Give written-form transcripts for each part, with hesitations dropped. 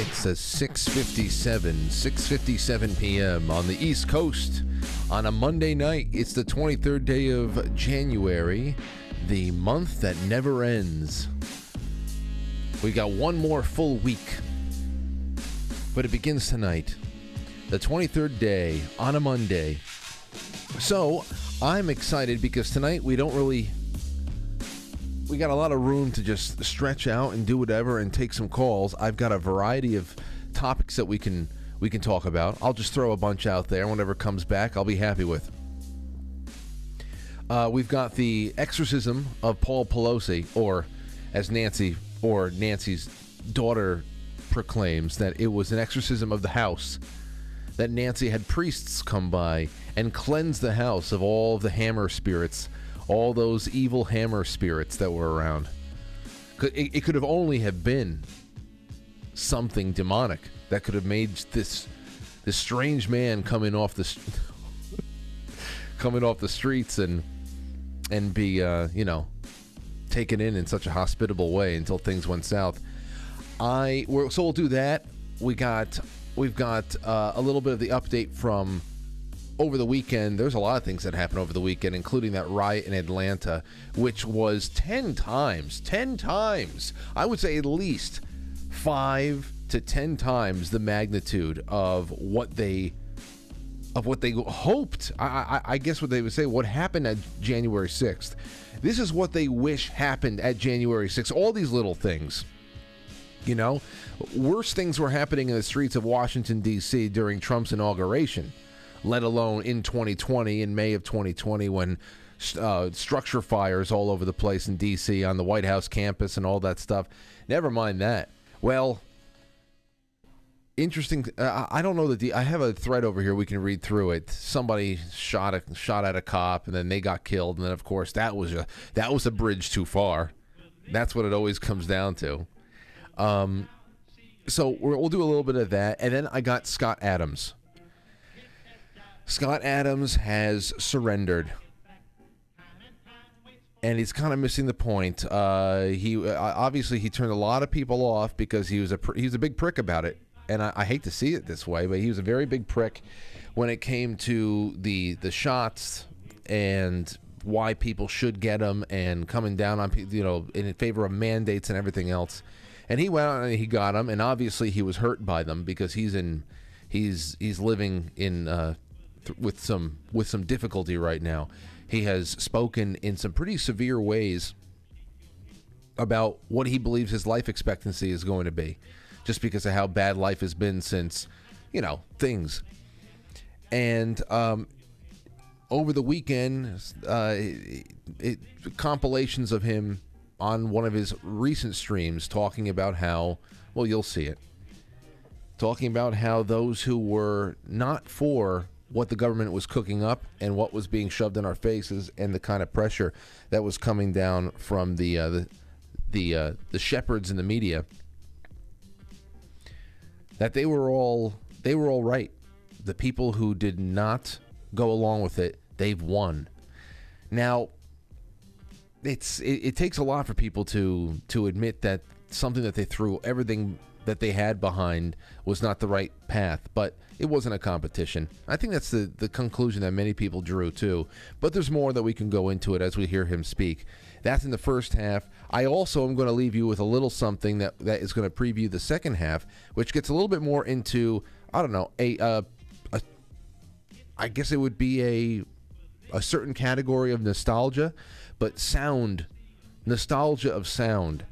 It's a 6:57 p.m. on the East Coast on a Monday night. It's the 23rd day of January, the month that never ends. We got one more full week, but it begins tonight, the 23rd day on a Monday. So I'm excited because tonight we don't really... We got a lot of room to just stretch out and do whatever and take some calls. I've got a variety of topics that we can talk about. I'll just throw a bunch out there. Whenever it comes back, I'll be happy with. We've got the exorcism of Paul Pelosi, or as Nancy or Nancy's daughter proclaims, that it was an exorcism of the house. That Nancy had priests come by and cleanse the house of all of the hammer spirits. All those evil hammer spirits that were around. It could have only have been something demonic that could have made this strange man coming off the streets and be taken in such a hospitable way until things went south. So we'll do that. We've got a little bit of the update from over the weekend. There's a lot of things that happened over the weekend, including that riot in Atlanta, which was 10 times, I would say at least 5 to 10 times the magnitude of what they hoped. I guess what they would say, what happened at January 6th. This is what they wish happened at January 6th. All these little things. Worse things were happening in the streets of Washington, D.C. during Trump's inauguration, let alone in 2020, in May of 2020, when structure fires all over the place in D.C. on the White House campus and all that stuff. Never mind that. Well, interesting. I don't know. I have a thread over here. We can read through it. Somebody shot at a cop, and then they got killed. And then, of course, that was a bridge too far. That's what it always comes down to. So we'll do a little bit of that. And then I got Scott Adams. Scott Adams has surrendered, and he's kind of missing the point. He turned a lot of people off because he was a big prick about it, and I hate to see it this way, but he was a very big prick when it came to the shots and why people should get them and coming down on in favor of mandates and everything else. And he went out and he got them, and obviously he was hurt by them because he's living in. With some difficulty right now. He has spoken in some pretty severe ways about what he believes his life expectancy is going to be, just because of how bad life has been since, things. And over the weekend, compilations of him on one of his recent streams talking about how, well, you'll see it, talking about how those who were not for what the government was cooking up and what was being shoved in our faces and the kind of pressure that was coming down from the shepherds in the media, that they were all right. The people who did not go along with it, they've won. Now, it takes a lot for people to admit that something that they threw everything that they had behind was not the right path, but it wasn't a competition. I think that's the conclusion that many people drew too, but there's more that we can go into it as we hear him speak. That's in the first half. I also am going to leave you with a little something that is going to preview the second half, which gets a little bit more into, I don't know, I guess it would be a certain category of nostalgia, but sound, nostalgia of sound.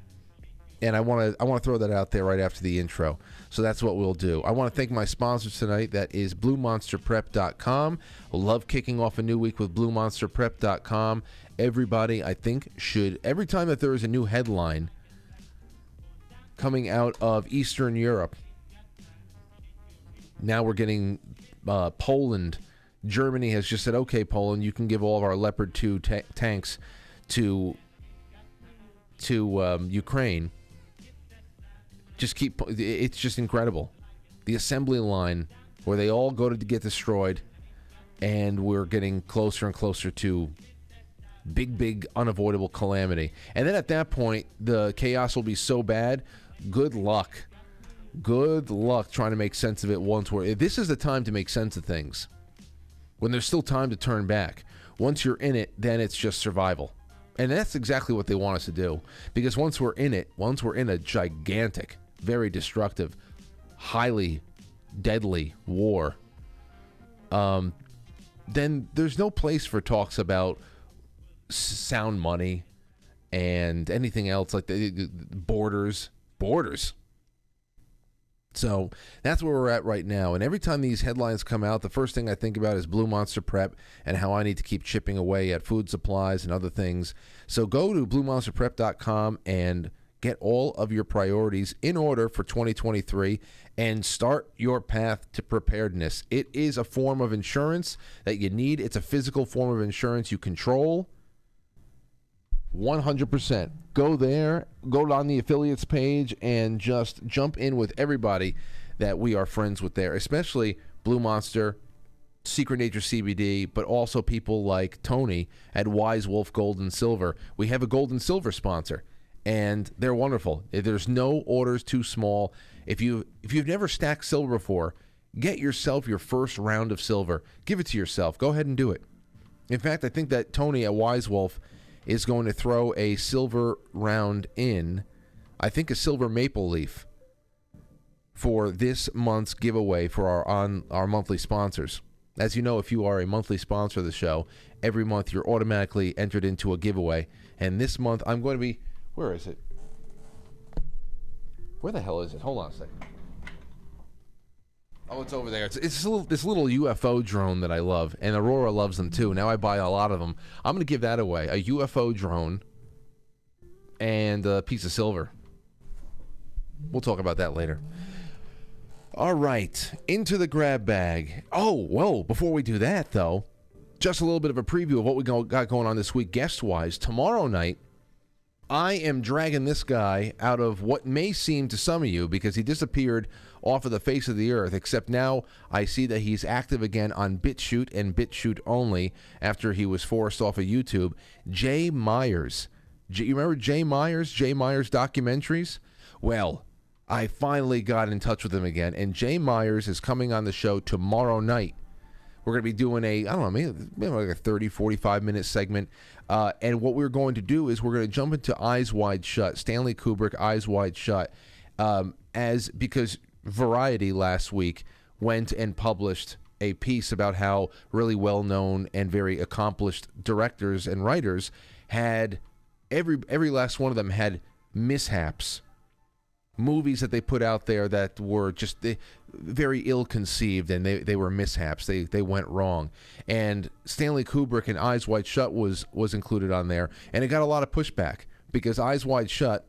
And I want to throw that out there right after the intro. So that's what we'll do. I want to thank my sponsors tonight. That is BlueMonsterPrep.com. Love kicking off a new week with BlueMonsterPrep.com. Everybody, I think, should, every time that there is a new headline coming out of Eastern Europe, now we're getting Poland. Germany has just said, okay, Poland, you can give all of our Leopard 2 tanks to Ukraine. It's just incredible. The assembly line where they all go to get destroyed, and we're getting closer and closer to big unavoidable calamity. And then at that point, the chaos will be so bad, good luck Good luck trying to make sense of it once we're... This is the time to make sense of things, when there's still time to turn back. Once you're in it, then it's just survival. And that's exactly what they want us to do. Because once we're in it, once we're in a gigantic, very destructive, highly deadly war, then there's no place for talks about sound money and anything else like the borders. So that's where we're at right now. And every time these headlines come out, the first thing I think about is Blue Monster Prep and how I need to keep chipping away at food supplies and other things. So go to BlueMonsterPrep.com and get all of your priorities in order for 2023 and start your path to preparedness. It is a form of insurance that you need. It's a physical form of insurance you control. 100%. Go there, go on the affiliates page, and just jump in with everybody that we are friends with there, especially Blue Monster, Secret Nature CBD, but also people like Tony at Wise Wolf Gold and Silver. We have a gold and silver sponsor, and they're wonderful. There's no orders too small. If you've never stacked silver before, get yourself your first round of silver. Give it to yourself. Go ahead and do it. In fact, I think that Tony at Wise Wolf is going to throw a silver round in, I think a silver maple leaf, for this month's giveaway for our monthly sponsors. As you know, if you are a monthly sponsor of the show, every month you're automatically entered into a giveaway. And this month I'm going to be, where is it? Where the hell is it? Hold on a second. Oh, it's over there. It's this little UFO drone that I love, and Aurora loves them too. Now I buy a lot of them. I'm going to give that away, a UFO drone and a piece of silver. We'll talk about that later. All right, into the grab bag. Oh, whoa, before we do that, though, just a little bit of a preview of what we got going on this week guest-wise. Tomorrow night, I am dragging this guy out of what may seem to some of you, because he disappeared off of the face of the earth, except now I see that he's active again on BitChute and BitChute only after he was forced off of YouTube. Jay Myers. You remember Jay Myers? Jay Myers Documentaries? Well, I finally got in touch with him again, and Jay Myers is coming on the show tomorrow night. We're going to be doing a, I don't know, maybe like a 30, 45-minute segment. And what we're going to do is we're going to jump into Eyes Wide Shut, Stanley Kubrick, Eyes Wide Shut, because Variety last week went and published a piece about how really well-known and very accomplished directors and writers had, every last one of them had mishaps, movies that they put out there that were just very ill-conceived, and they were mishaps. They went wrong. And Stanley Kubrick and Eyes Wide Shut was included on there, and it got a lot of pushback, because Eyes Wide Shut,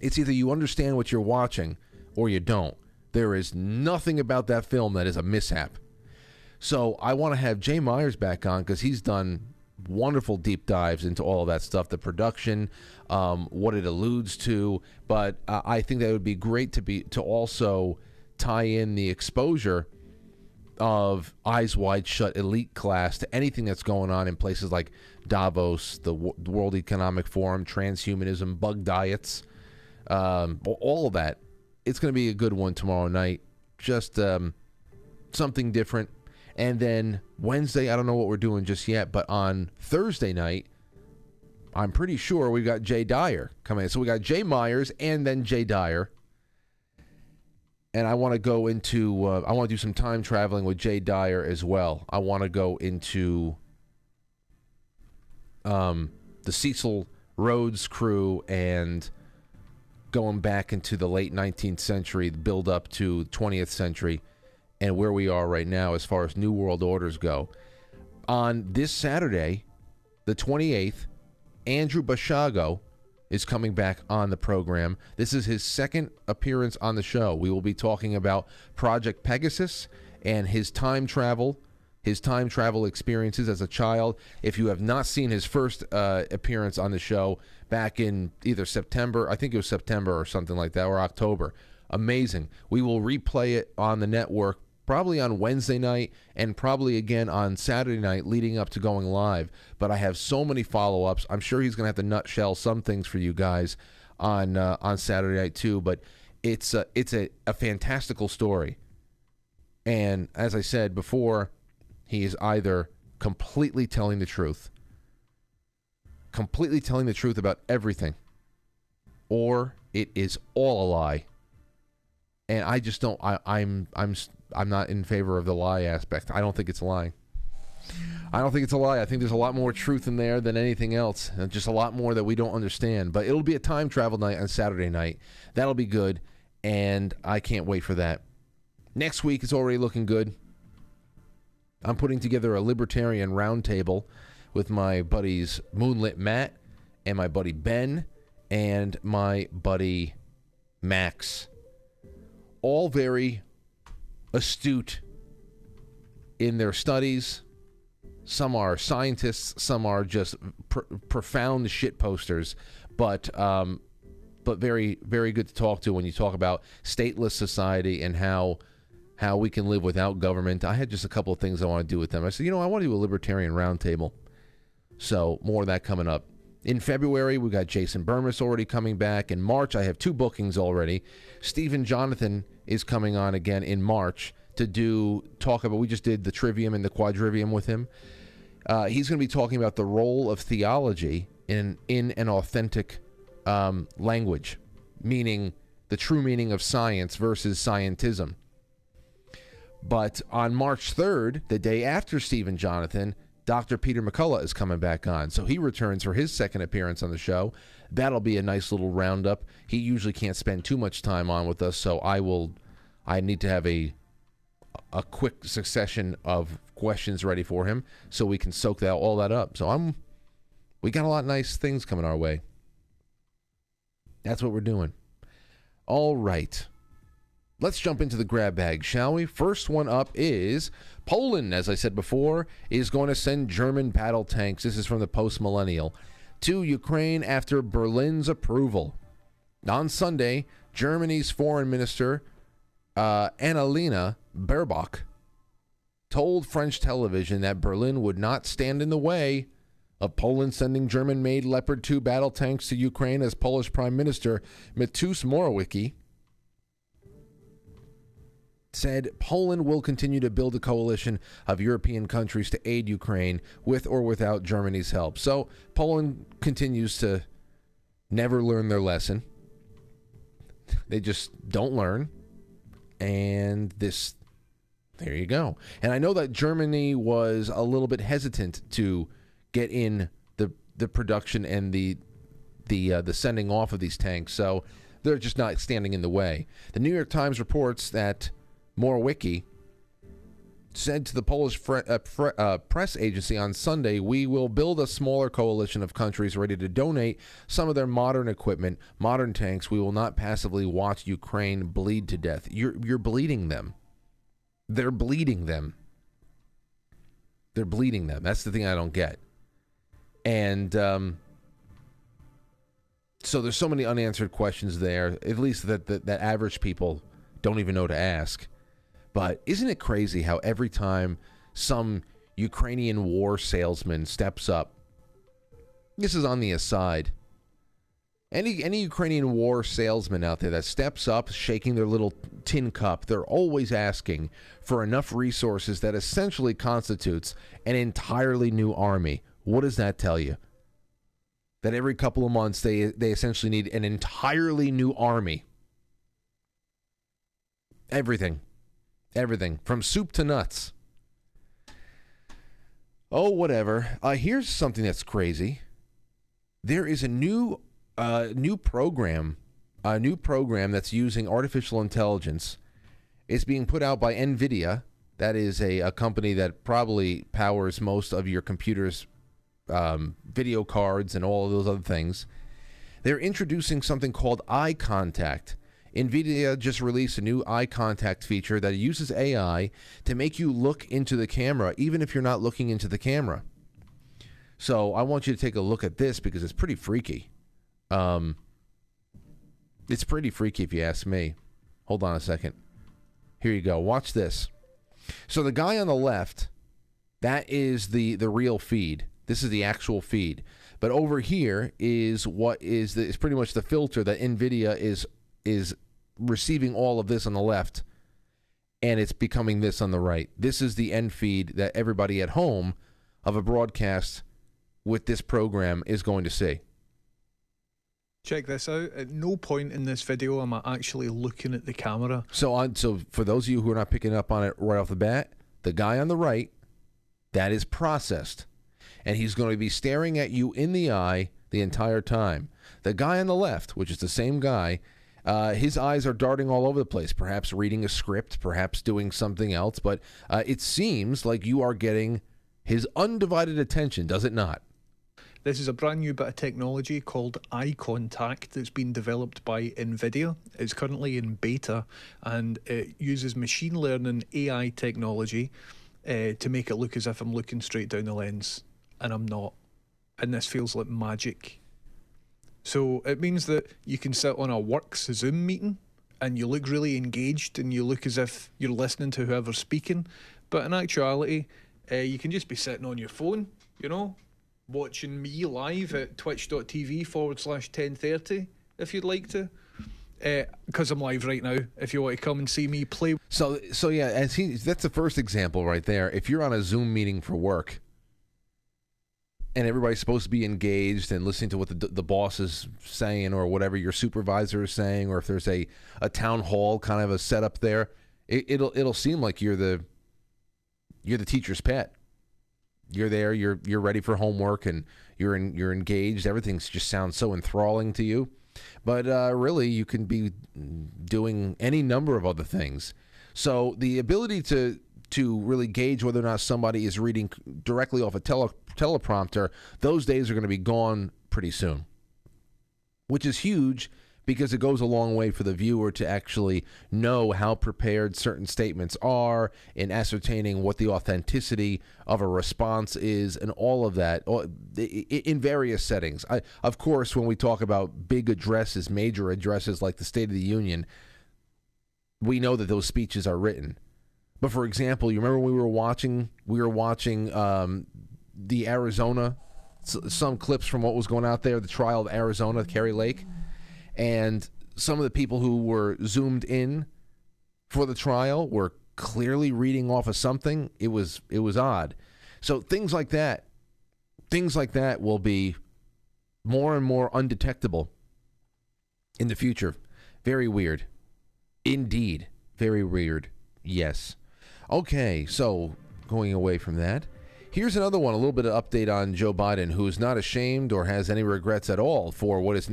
it's either you understand what you're watching or you don't. There is nothing about that film that is a mishap. So I want to have Jay Myers back on, because he's done wonderful deep dives into all of that stuff, the production, what it alludes to. But I think that it would be great to also tie in the exposure of Eyes Wide Shut elite class to anything that's going on in places like Davos, the World Economic Forum, transhumanism, bug diets, all of that. It's going to be a good one tomorrow night. Just something different. And then Wednesday, I don't know what we're doing just yet, but on Thursday night, I'm pretty sure we've got Jay Dyer coming in. So we got Jay Myers and then Jay Dyer. And I want to go into, I want to do some time traveling with Jay Dyer as well. I want to go into the Cecil Rhodes crew and going back into the late 19th century, the build up to 20th century. And where we are right now as far as New World Orders go. On this Saturday, the 28th, Andrew Basiago is coming back on the program. This is his second appearance on the show. We will be talking about Project Pegasus and his time travel experiences as a child. If you have not seen his first appearance on the show back in either September, I think it was September or something like that, or October, amazing. We will replay it on the network, probably on Wednesday night and probably again on Saturday night leading up to going live. But I have so many follow-ups. I'm sure he's going to have to nutshell some things for you guys on Saturday night too. But It's a fantastical story. And as I said before, he is either completely telling the truth about everything, or it is all a lie. And I just don't, I'm not in favor of the lie aspect. I don't think it's lying. I don't think it's a lie. I think there's a lot more truth in there than anything else, and just a lot more that we don't understand. But it'll be a time travel night on Saturday night. That'll be good, and I can't wait for that. Next week is already looking good. I'm putting together a libertarian roundtable with my buddies Moonlit Matt and my buddy Ben and my buddy Max. All very astute in their studies. Some are scientists, some are just profound shit posters, but very, very good to talk to when you talk about stateless society and how we can live without government. I had just a couple of things I want to do with them. I said, you know, I want to do a libertarian roundtable. So more of that coming up. In February, we've got Jason Bermas already coming back. In March, I have 2 bookings already. Stephen Jonathan is coming on again in March to talk about, we just did the Trivium and the Quadrivium with him. He's going to be talking about the role of theology in an authentic language, meaning the true meaning of science versus scientism. But on March 3rd, the day after Stephen Jonathan, Dr. Peter McCullough is coming back on. So he returns for his second appearance on the show. That'll be a nice little roundup. He usually can't spend too much time on with us, so I need to have a quick succession of questions ready for him so we can soak all that up. So we got a lot of nice things coming our way. That's what we're doing. All right. Let's jump into the grab bag, shall we? First one up is Poland, as I said before, is going to send German battle tanks, this is from the Post Millennial, to Ukraine after Berlin's approval. On Sunday, Germany's foreign minister, Annalena Baerbock, told French television that Berlin would not stand in the way of Poland sending German-made Leopard 2 battle tanks to Ukraine as Polish Prime Minister Mateusz Morawiecki said Poland will continue to build a coalition of European countries to aid Ukraine with or without Germany's help. So Poland continues to never learn their lesson. They just don't learn. And this, there you go. And I know that Germany was a little bit hesitant to get in the production and the sending off of these tanks. So they're just not standing in the way. The New York Times reports that Morawiecki said to the Polish press agency on Sunday, we will build a smaller coalition of countries ready to donate some of their modern equipment, modern tanks. We will not passively watch Ukraine bleed to death. You're bleeding them. They're bleeding them. They're bleeding them. That's the thing I don't get. And so there's so many unanswered questions there, at least that average people don't even know to ask. But isn't it crazy how every time some Ukrainian war salesman steps up, this is on the aside, any Ukrainian war salesman out there that steps up shaking their little tin cup, they're always asking for enough resources that essentially constitutes an entirely new army. What does that tell you? That every couple of months they essentially need an entirely new army. Everything. Everything from soup to nuts. Oh, whatever. Here's something that's crazy. There is a new program that's using artificial intelligence. It's being put out by NVIDIA. That is a company that probably powers most of your computers, video cards, and all of those other things. They're introducing something called Eye Contact. NVIDIA just released a new eye contact feature that uses AI to make you look into the camera, even if you're not looking into the camera. So I want you to take a look at this because it's pretty freaky. It's pretty freaky if you ask me. Hold on a second. Here you go. Watch this. So the guy on the left, that is the real feed. This is the actual feed. But over here is what is pretty much the filter that NVIDIA is receiving all of this on the left, and it's becoming this on the right. This is the end feed that everybody at home of a broadcast with this program is going to see. Check this out. At no point in this video am I actually looking at the camera. So for those of you who are not picking up on it right off the bat, the guy on the right, that is processed. And he's going to be staring at you in the eye the entire time. The guy on the left, which is the same guy, his eyes are darting all over the place, perhaps reading a script, perhaps doing something else. But it seems like you are getting his undivided attention, does it not? This is a brand new bit of technology called Eye Contact that's been developed by NVIDIA. It's currently in beta, and it uses machine learning AI technology to make it look as if I'm looking straight down the lens, and I'm not. And this feels like magic. So it means that you can sit on a works Zoom meeting and you look really engaged and you look as if you're listening to whoever's speaking. But in actuality, you can just be sitting on your phone, you know, watching me live at twitch.tv/1030 if you'd like to, because I'm live right now if you want to come and see me play. So yeah, that's the first example right there. If you're on a Zoom meeting for work and everybody's supposed to be engaged and listening to what the boss is saying, or whatever your supervisor is saying, or if there's a town hall kind of a setup there, it'll seem like you're the teacher's pet. You're there, you're ready for homework, and you're engaged. Everything just sounds so enthralling to you, but really you can be doing any number of other things. So the ability to really gauge whether or not somebody is reading directly off a teleprompter, those days are going to be gone pretty soon, which is huge, because it goes a long way for the viewer to actually know how prepared certain statements are, in ascertaining what the authenticity of a response is, and all of that in various settings. Of course, when we talk about big addresses, major addresses like the State of the Union, we know that those speeches are written. But for example, you remember we were watching the Arizona, some clips from what was going out there, the trial of Arizona, Kerry Lake. And some of the people who were zoomed in for the trial were clearly reading off of something. It was odd. So things like that will be more and more undetectable in the future. Very weird. Indeed. Very weird. Yes. Okay, so going away from that, here's another one, a little bit of update on Joe Biden, who is not ashamed or has any regrets at all for what is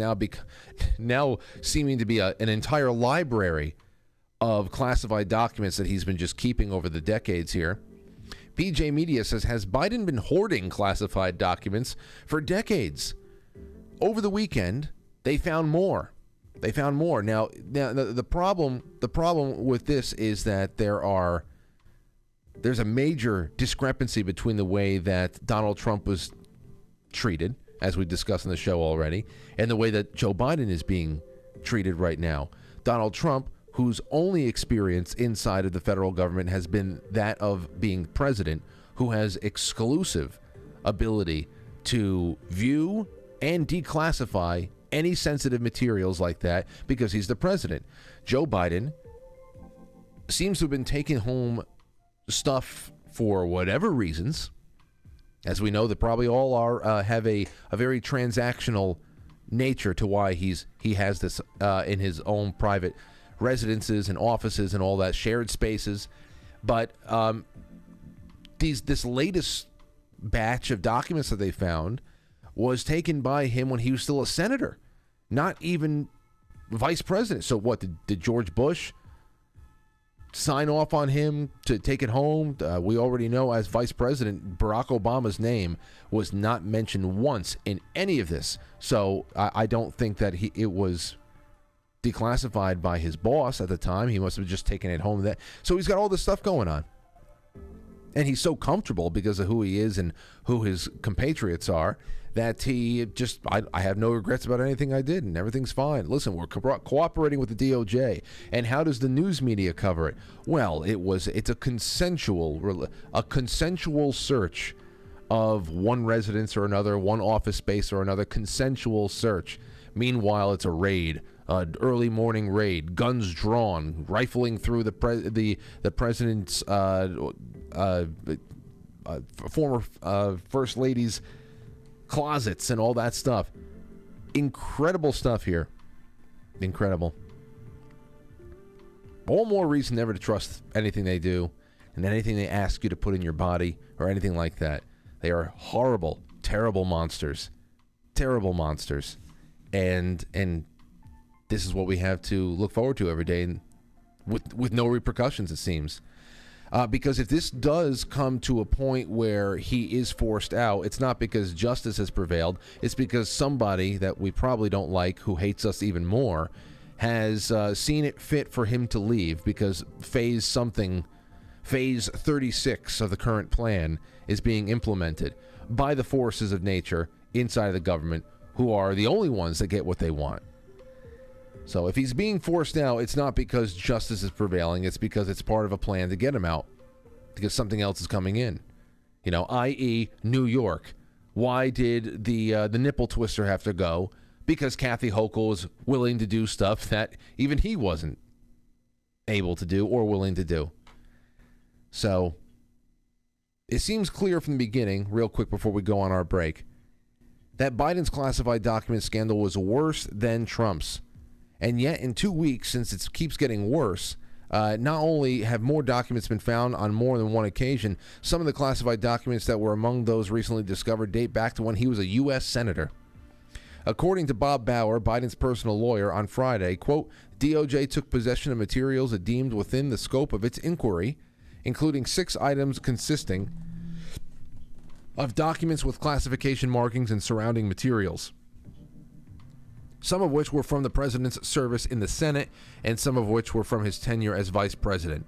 now seeming to be an entire library of classified documents that he's been just keeping over the decades here. PJ Media says, has Biden been hoarding classified documents for decades? Over the weekend, they found more. They found more. Now the problem with this is that there's a major discrepancy between the way that Donald Trump was treated, as we discussed in the show already, and the way that Joe Biden is being treated right now. Donald Trump, whose only experience inside of the federal government has been that of being president, who has exclusive ability to view and declassify any sensitive materials like that because he's the president. Joe Biden seems to have been taking home stuff for whatever reasons, as we know that probably all are have a very transactional nature to why he has this in his own private residences and offices and all that, shared spaces. But this latest batch of documents that they found was taken by him when he was still a senator, not even vice president. So what did George Bush sign off on him to take it home? We already know, as vice president, Barack Obama's name was not mentioned once in any of this. So I don't think that it was declassified by his boss at the time. He must have just taken it home. So he's got all this stuff going on, and he's so comfortable because of who he is and who his compatriots are that he just, I have no regrets about anything I did, and everything's fine. Listen, we're cooperating with the DOJ. And how does the news media cover it? Well, it's a consensual search of one residence or another, one office space or another, consensual search. Meanwhile, it's a raid early morning raid, guns drawn, rifling through the president's former first lady's closets and all that stuff. Incredible stuff here. Incredible. All more reason never to trust anything they do and anything they ask you to put in your body or anything like that. They are horrible, terrible monsters. Terrible monsters. And this is what we have to look forward to every day, and with no repercussions, it seems. Because if this does come to a point where he is forced out, it's not because justice has prevailed. It's because somebody that we probably don't like, who hates us even more, has seen it fit for him to leave, because phase 36 of the current plan is being implemented by the forces of nature inside of the government, who are the only ones that get what they want. So if he's being forced out, it's not because justice is prevailing. It's because it's part of a plan to get him out, because something else is coming in, you know, i.e. New York. Why did the nipple twister have to go? Because Kathy Hochul was willing to do stuff that even he wasn't able to do or willing to do. So it seems clear from the beginning, real quick before we go on our break, that Biden's classified document scandal was worse than Trump's. And yet, in 2 weeks, since it keeps getting worse, not only have more documents been found on more than one occasion, some of the classified documents that were among those recently discovered date back to when he was a U.S. senator. According to Bob Bauer, Biden's personal lawyer, on Friday, quote, DOJ took possession of materials it deemed within the scope of its inquiry, including 6 items consisting of documents with classification markings and surrounding materials, some of which were from the president's service in the Senate, and some of which were from his tenure as vice president.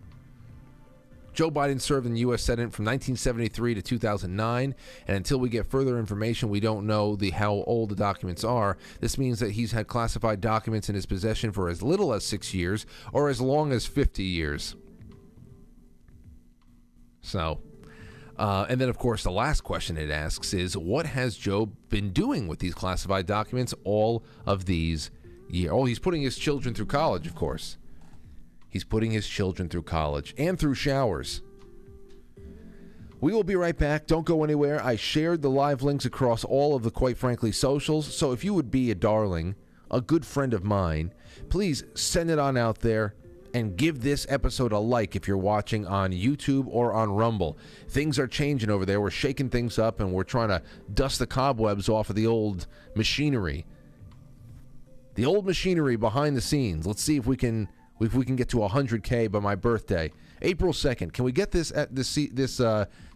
Joe Biden served in the U.S. Senate from 1973 to 2009, and until we get further information, we don't know how old the documents are. This means that he's had classified documents in his possession for as little as 6 years or as long as 50 years. So, and then, of course, the last question it asks is, what has Joe been doing with these classified documents all of these years? Oh, he's putting his children through college, of course. He's putting his children through college and through showers. We will be right back. Don't go anywhere. I shared the live links across all of the Quite Frankly socials. So if you would be a darling, a good friend of mine, please send it on out there. And give this episode a like if you're watching on YouTube or on Rumble. Things are changing over there. We're shaking things up, and we're trying to dust the cobwebs off of the old machinery. The old machinery behind the scenes. Let's see if we can get to 100K by my birthday, April 2nd. Can we get this at this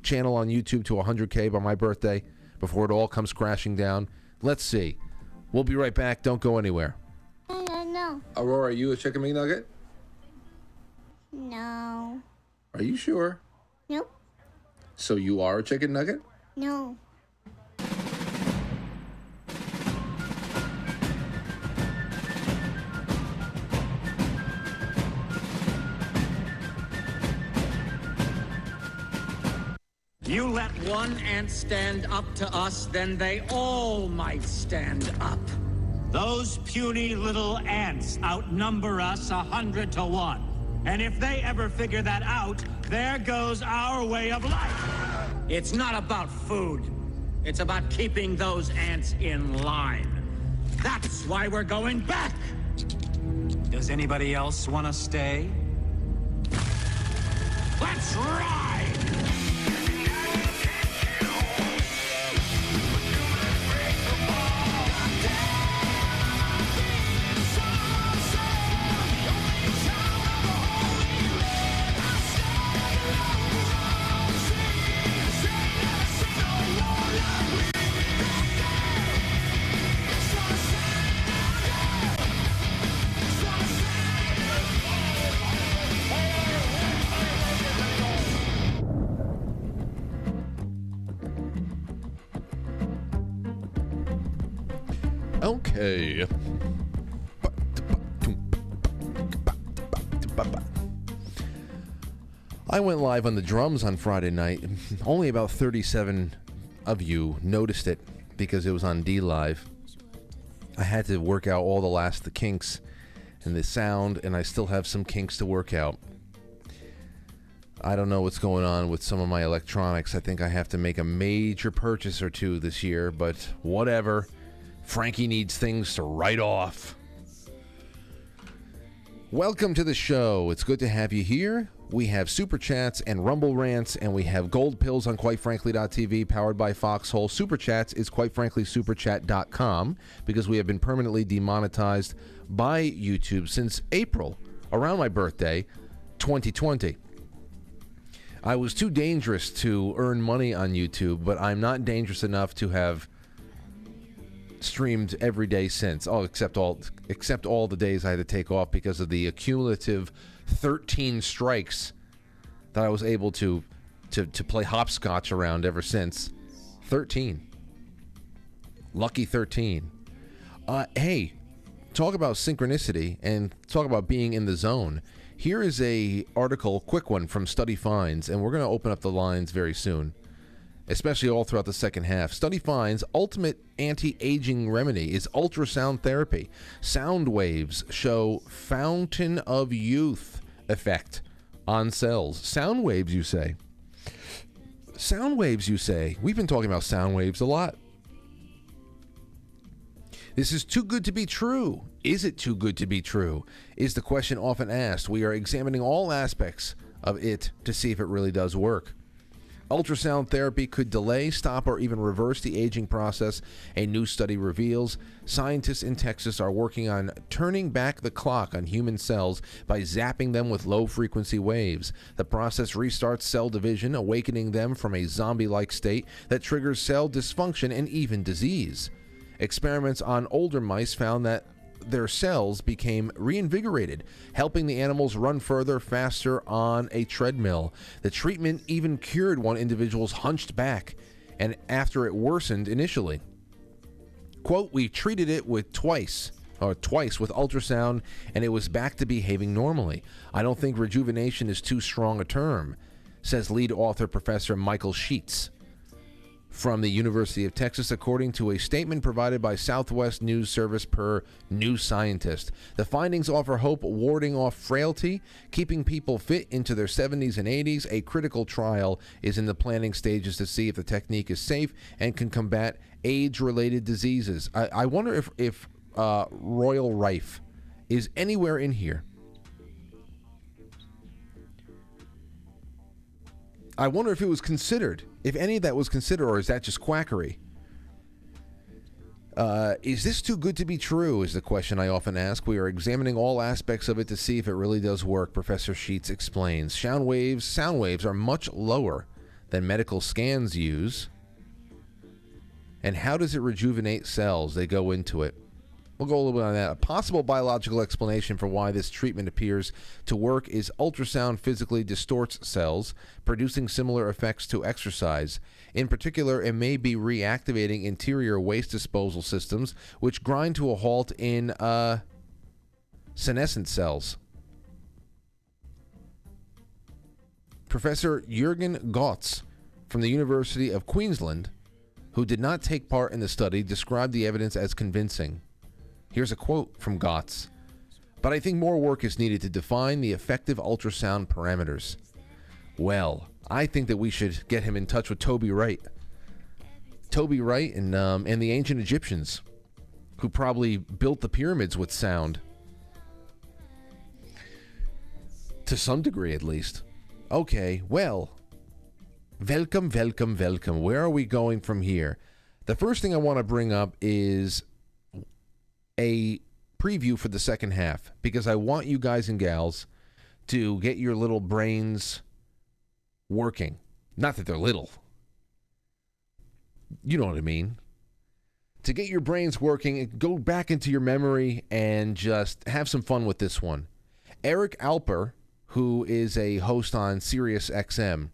channel on YouTube to 100K by my birthday before it all comes crashing down? Let's see. We'll be right back. Don't go anywhere. No. Aurora, are you a chicken McNugget? No. Are you sure? Nope. So you are a chicken nugget? No. You let one ant stand up to us, then they all might stand up. Those puny little ants outnumber us 100 to 1. And if they ever figure that out, there goes our way of life. It's not about food. It's about keeping those ants in line. That's why we're going back. Does anybody else want to stay? Let's ride! Okay. I went live on the drums on Friday night. Only about 37 of you noticed it because it was on D Live. I had to work out all the kinks and the sound, and I still have some kinks to work out. I don't know what's going on with some of my electronics. I think I have to make a major purchase or two this year, but whatever. Frankie needs things to write off. Welcome to the show. It's good to have you here. We have Super Chats and Rumble Rants, and we have Gold Pills on QuiteFrankly.tv, powered by Foxhole. Super Chats is QuiteFranklySuperChat.com, because we have been permanently demonetized by YouTube since April, around my birthday, 2020. I was too dangerous to earn money on YouTube, but I'm not dangerous enough to have streamed every day since. Oh, except all the days I had to take off because of the accumulative 13 strikes that I was able to play hopscotch around ever since. 13. Lucky 13. Hey, talk about synchronicity and talk about being in the zone. Here is a article, quick one, from Study Finds, and we're going to open up the lines very soon, especially all throughout the second half. Study Finds, ultimate anti-aging remedy is ultrasound therapy. Sound waves show fountain of youth effect on cells. Sound waves, you say? Sound waves, you say? We've been talking about sound waves a lot. This is too good to be true. Is it too good to be true? Is the question often asked. We are examining all aspects of it to see if it really does work. Ultrasound therapy could delay, stop, or even reverse the aging process, a new study reveals. Scientists in Texas are working on turning back the clock on human cells by zapping them with low-frequency waves. The process restarts cell division, awakening them from a zombie-like state that triggers cell dysfunction and even disease. Experiments on older mice found that their cells became reinvigorated, helping the animals run further, faster on a treadmill. The treatment even cured one individual's hunched back, and after it worsened initially. Quote, we treated it with twice with ultrasound, and it was back to behaving normally. I don't think rejuvenation is too strong a term, says lead author Professor Michael Sheets from the University of Texas, according to a statement provided by Southwest News Service per New Scientist. The findings offer hope, warding off frailty, keeping people fit into their 70s and 80s. A critical trial is in the planning stages to see if the technique is safe and can combat age-related diseases. I wonder if Royal Rife is anywhere in here. I wonder if it was considered, if any of that was considered, or is that just quackery? Is this too good to be true is the question I often ask. We are examining all aspects of it to see if it really does work, Professor Sheets explains. Sound waves are much lower than medical scans use. And how does it rejuvenate cells? They go into it. We'll go a little bit on that. A possible biological explanation for why this treatment appears to work is ultrasound physically distorts cells, producing similar effects to exercise. In particular, it may be reactivating interior waste disposal systems, which grind to a halt in senescent cells. Professor Jürgen Gotz from the University of Queensland, who did not take part in the study, described the evidence as convincing. Here's a quote from Gotz. But I think more work is needed to define the effective ultrasound parameters. Well, I think that we should get him in touch with Toby Wright. Toby Wright and the ancient Egyptians, who probably built the pyramids with sound. To some degree, at least. Okay, well. Welcome. Where are we going from here? The first thing I want to bring up is a preview for the second half, because I want you guys and gals to get your little brains working. Not that they're little. You know what I mean. To get your brains working and go back into your memory and just have some fun with this one. Eric Alper, who is a host on Sirius XM,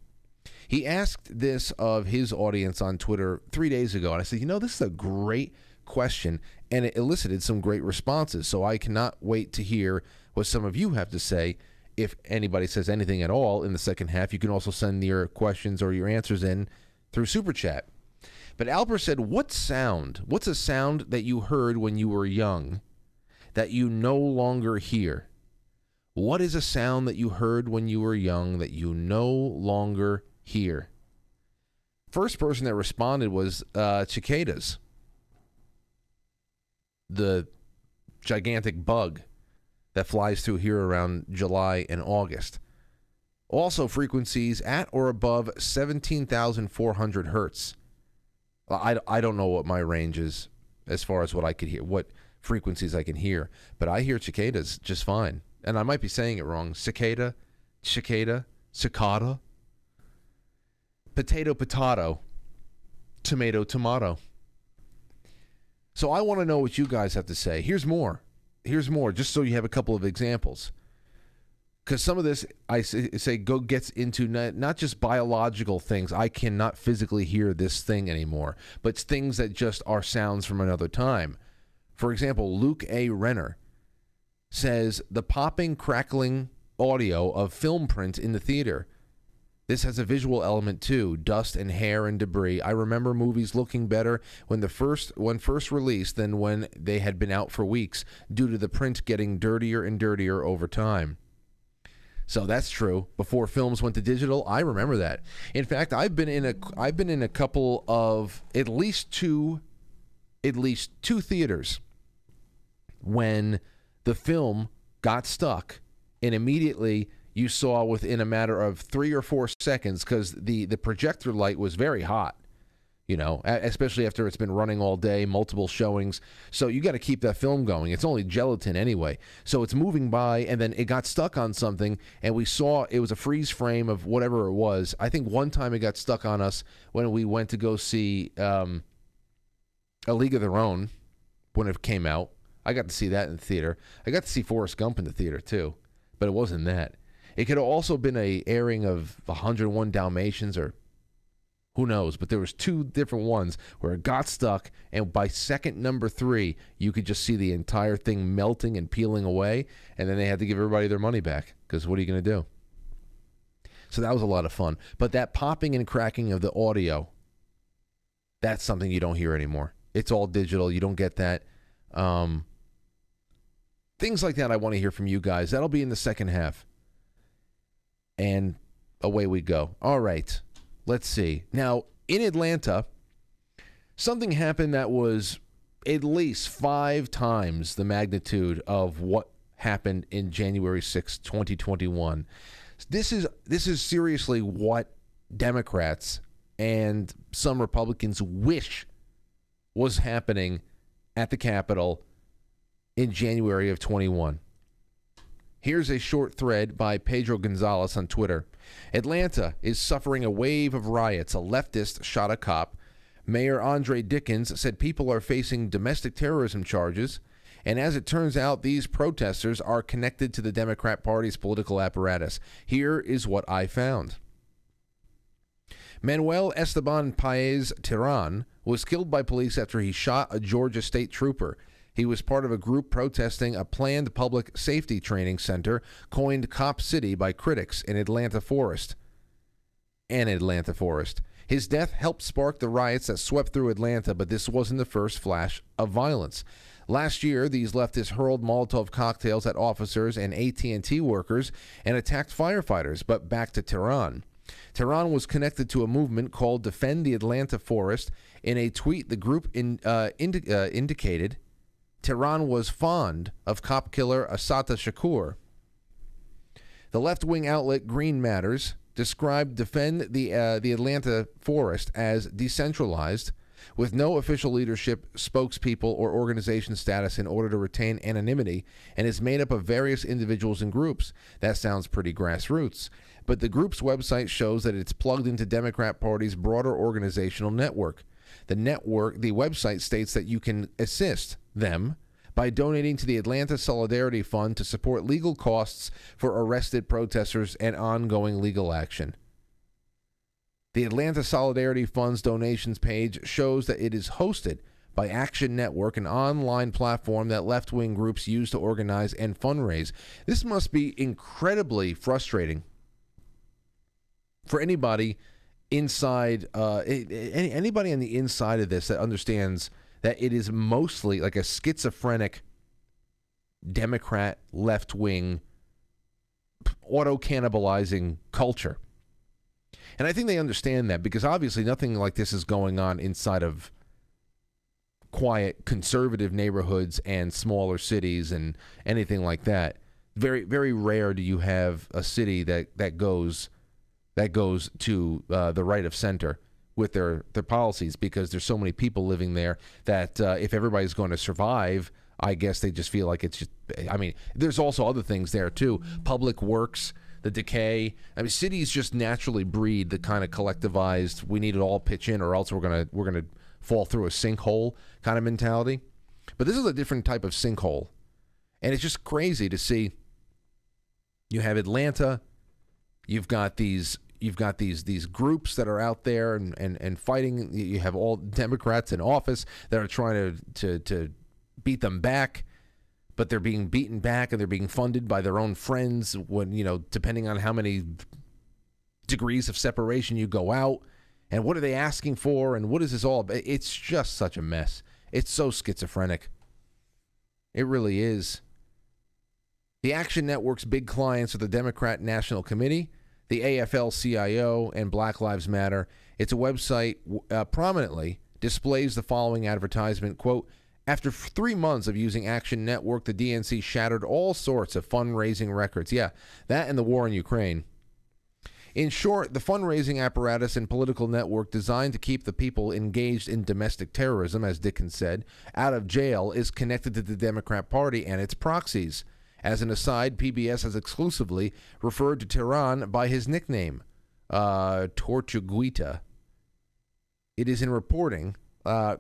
he asked this of his audience on Twitter 3 days ago, and I said, you know, this is a great question, and it elicited some great responses, so I cannot wait to hear what some of you have to say. If anybody says anything at all in the second half, you can also send your questions or your answers in through Super Chat. But Alper said, what's a sound that you heard when you were young that you no longer hear? What is a sound that you heard when you were young that you no longer hear? First person that responded was cicadas, the gigantic bug that flies through here around July and August. Also, frequencies at or above 17,400 hertz. I don't know what my range is as far as what I could hear, what frequencies I can hear, but I hear cicadas just fine. And I might be saying it wrong. Cicada. Potato, tomato. So I want to know what you guys have to say. Here's more, just so you have a couple of examples. Because some of this, I say, gets into not just biological things. I cannot physically hear this thing anymore, but things that just are sounds from another time. For example, Luke A. Renner says, the popping, crackling audio of film prints in the theater. This has a visual element too, dust and hair and debris. I remember movies looking better when first released than when they had been out for weeks due to the print getting dirtier and dirtier over time. So that's true. Before films went to digital, I remember that. In fact, I've been in a couple of at least two theaters when the film got stuck, and immediately you saw within a matter of 3 or 4 seconds, because the projector light was very hot, you know, especially after it's been running all day, multiple showings. So you got to keep that film going. It's only gelatin anyway. So it's moving by, and then it got stuck on something, and we saw it was a freeze frame of whatever it was. I think one time it got stuck on us when we went to go see A League of Their Own when it came out. I got to see that in the theater. I got to see Forrest Gump in the theater too, but it wasn't that. It could have also been an airing of 101 Dalmatians or who knows, but there was 2 different ones where it got stuck, and by second number 3, you could just see the entire thing melting and peeling away, and then they had to give everybody their money back, because what are you going to do? So that was a lot of fun. But that popping and cracking of the audio, that's something you don't hear anymore. It's all digital. You don't get that. Things like that I want to hear from you guys. That'll be in the second half. And away we go. All right. Let's see. Now, in Atlanta, something happened that was at least 5 times the magnitude of what happened in January 6, 2021. This is seriously what Democrats and some Republicans wish was happening at the Capitol in January of 21. Here's a short thread by Pedro Gonzalez on Twitter. Atlanta is suffering a wave of riots. A leftist shot a cop. Mayor Andre Dickens said people are facing domestic terrorism charges. And as it turns out, these protesters are connected to the Democrat Party's political apparatus. Here is what I found. Manuel Esteban Paez Terán was killed by police after he shot a Georgia state trooper. He was part of a group protesting a planned public safety training center coined Cop City by critics in Atlanta Forest. His death helped spark the riots that swept through Atlanta, but this wasn't the first flash of violence. Last year, these leftists hurled Molotov cocktails at officers and AT&T workers and attacked firefighters, but back to Tehran. Tehran was connected to a movement called Defend the Atlanta Forest. In a tweet, the group indicated Tehran was fond of cop killer Assata Shakur. The left-wing outlet Green Matters described Defend the Atlanta Forest as decentralized, with no official leadership, spokespeople, or organization status in order to retain anonymity, and is made up of various individuals and groups. That sounds pretty grassroots. But the group's website shows that it's plugged into Democrat Party's broader organizational network. The website states that you can assist them by donating to the Atlanta Solidarity Fund to support legal costs for arrested protesters and ongoing legal action. The Atlanta Solidarity Fund's donations page shows that it is hosted by Action Network, an online platform that left-wing groups use to organize and fundraise. This must be incredibly frustrating for anybody inside, anybody on the inside of this that understands that it is mostly like a schizophrenic Democrat, left-wing, auto-cannibalizing culture. And I think they understand that, because obviously nothing like this is going on inside of quiet, conservative neighborhoods and smaller cities and anything like that. Very, very rare do you have a city that goes to the right of center with their policies, because there's so many people living there that if everybody's going to survive, I guess they just feel like it's just, I mean, there's also other things there too. Public works, the decay. I mean, cities just naturally breed the kind of collectivized, we need to all pitch in or else we're gonna fall through a sinkhole kind of mentality. But this is a different type of sinkhole. And it's just crazy to see. You have Atlanta, you've got these groups that are out there and fighting. You have all Democrats in office that are trying to beat them back, but they're being beaten back and they're being funded by their own friends, when, you know, depending on how many degrees of separation you go out. And what are they asking for, and what is this all about? It's just such a mess. It's so schizophrenic. It really is. The Action Network's big clients are the Democrat National Committee, the AFL-CIO, and Black Lives Matter. It's a website prominently displays the following advertisement, quote, "After 3 months of using Action Network, the DNC shattered all sorts of fundraising records." Yeah, that and the war in Ukraine. "In short, the fundraising apparatus and political network designed to keep the people engaged in domestic terrorism, as Dickens said, out of jail is connected to the Democrat Party and its proxies. As an aside, PBS has exclusively referred to Tehran by his nickname, Tortuguita. It is in reporting.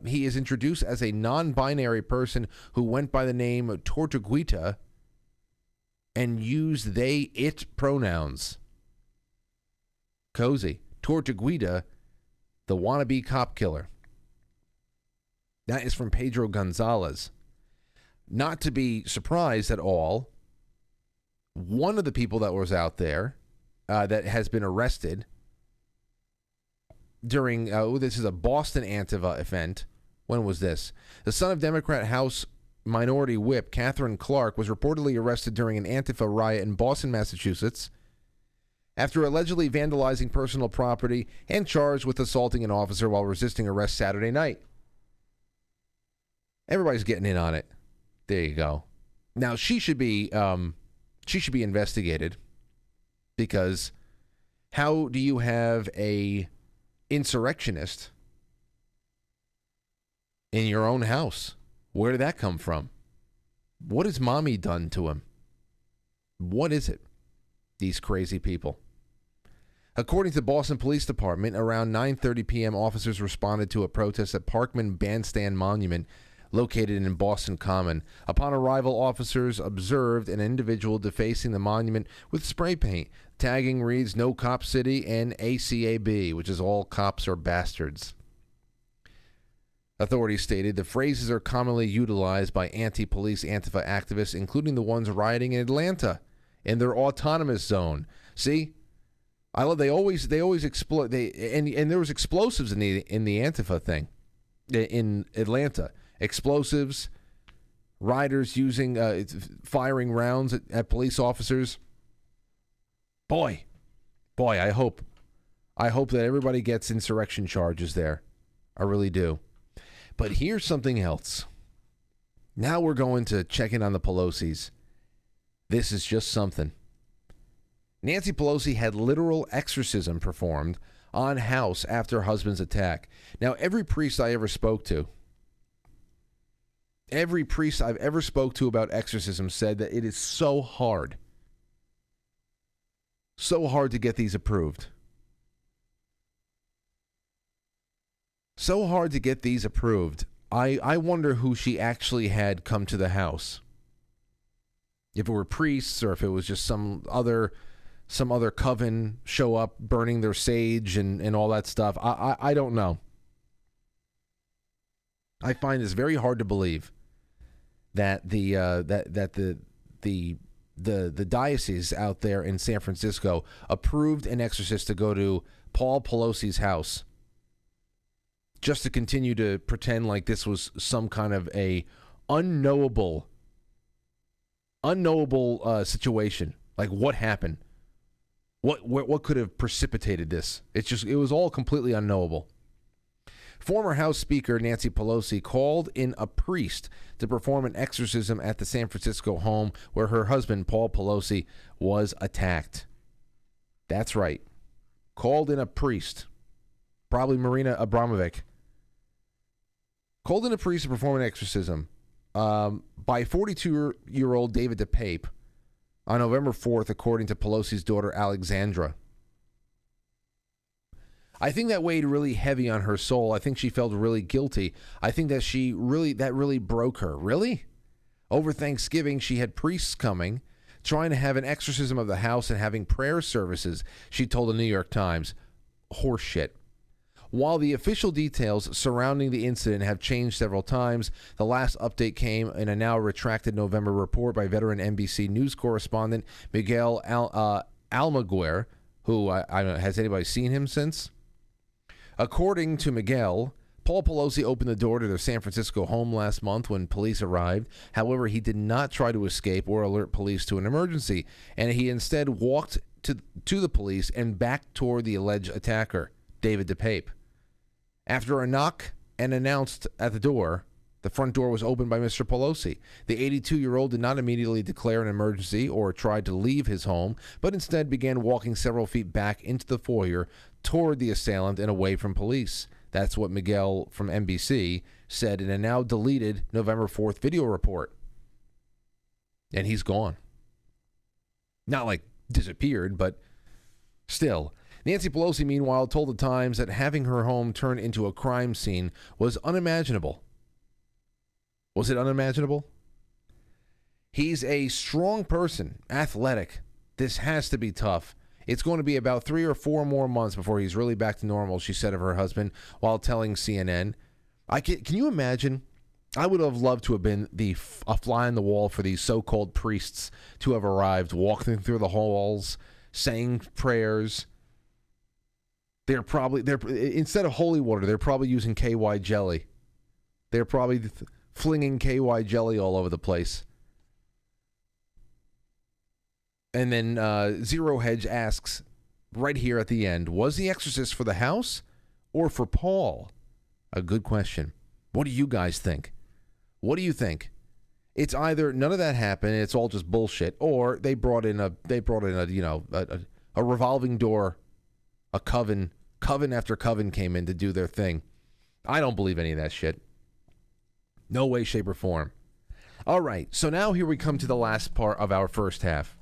He is introduced as a non-binary person who went by the name Tortuguita and used they, it pronouns. Cozy. Tortuguita, the wannabe cop killer." That is from Pedro Gonzalez. Not to be surprised at all, one of the people that was out there that has been arrested during, this is a Boston Antifa event. When was this? The son of Democrat House Minority Whip Catherine Clark was reportedly arrested during an Antifa riot in Boston, Massachusetts, after allegedly vandalizing personal property and charged with assaulting an officer while resisting arrest Saturday night. Everybody's getting in on it. There you go. Now she should be investigated, because how do you have a insurrectionist in your own house? Where did that come from? What has mommy done to him? What is it? These crazy people. According to the Boston Police Department, around 9:30 p.m., officers responded to a protest at Parkman Bandstand Monument, located in Boston Common. Upon arrival, officers observed an individual defacing the monument with spray paint. Tagging reads, "No Cop City" and ACAB, which is "All Cops Are Bastards." Authorities stated the phrases are commonly utilized by anti-police Antifa activists, including the ones rioting in Atlanta, in their autonomous zone. See, I love, they always explode. And there was explosives in the Antifa thing in Atlanta. Explosives, riders using firing rounds at police officers. Boy, I hope that everybody gets insurrection charges there. I really do. But here's something else. Now we're going to check in on the Pelosis. This is just something. Nancy Pelosi had literal exorcism performed on house after husband's attack. Now, every priest I've ever spoke to about exorcism said that it is so hard to get these approved. So hard to get these approved. I wonder who she actually had come to the house. If it were priests, or if it was just some other coven show up burning their sage and all that stuff. I don't know. I find this very hard to believe that the diocese out there in San Francisco approved an exorcist to go to Paul Pelosi's house just to continue to pretend like this was some kind of a unknowable unknowable situation. Like, what happened? What could have precipitated this? It's just, it was all completely unknowable. Former House Speaker Nancy Pelosi called in a priest to perform an exorcism at the San Francisco home where her husband, Paul Pelosi, was attacked. That's right. Called in a priest. Probably Marina Abramovic. Called in a priest to perform an exorcism by 42-year-old David DePape on November 4th, according to Pelosi's daughter, Alexandra. I think that weighed really heavy on her soul. I think she felt really guilty. I think that that really broke her. Really? Over Thanksgiving, she had priests coming, trying to have an exorcism of the house and having prayer services, she told the New York Times. Horseshit. While the official details surrounding the incident have changed several times, the last update came in a now retracted November report by veteran NBC News correspondent Miguel Almaguer, who I don't know, has anybody seen him since? According to Miguel, Paul Pelosi opened the door to their San Francisco home last month when police arrived. However, he did not try to escape or alert police to an emergency, and he instead walked to the police and back toward the alleged attacker, David DePape. After a knock and announced at the door, the front door was opened by Mr. Pelosi. The 82-year-old did not immediately declare an emergency or tried to leave his home, but instead began walking several feet back into the foyer toward the assailant and away from police. That's what Miguel from NBC said in a now deleted November 4th video report. And he's gone. Not like disappeared, but still. Nancy Pelosi, meanwhile, told the Times that having her home turn into a crime scene was unimaginable. Was it unimaginable? He's a strong person, athletic. This has to be tough. It's going to be about 3 or 4 more months before he's really back to normal, she said of her husband while telling CNN. Can you imagine? I would have loved to have been a fly on the wall for these so-called priests to have arrived, walking through the halls, saying prayers. They're probably, instead of holy water, they're probably using KY jelly. They're probably flinging KY jelly all over the place. And then Zero Hedge asks, right here at the end, was the exorcist for the house or for Paul? A good question. What do you guys think? What do you think? It's either none of that happened, it's all just bullshit, or they brought in a a revolving door, a coven after coven came in to do their thing. I don't believe any of that shit. No way, shape, or form. All right, so now here we come to the last part of our first half.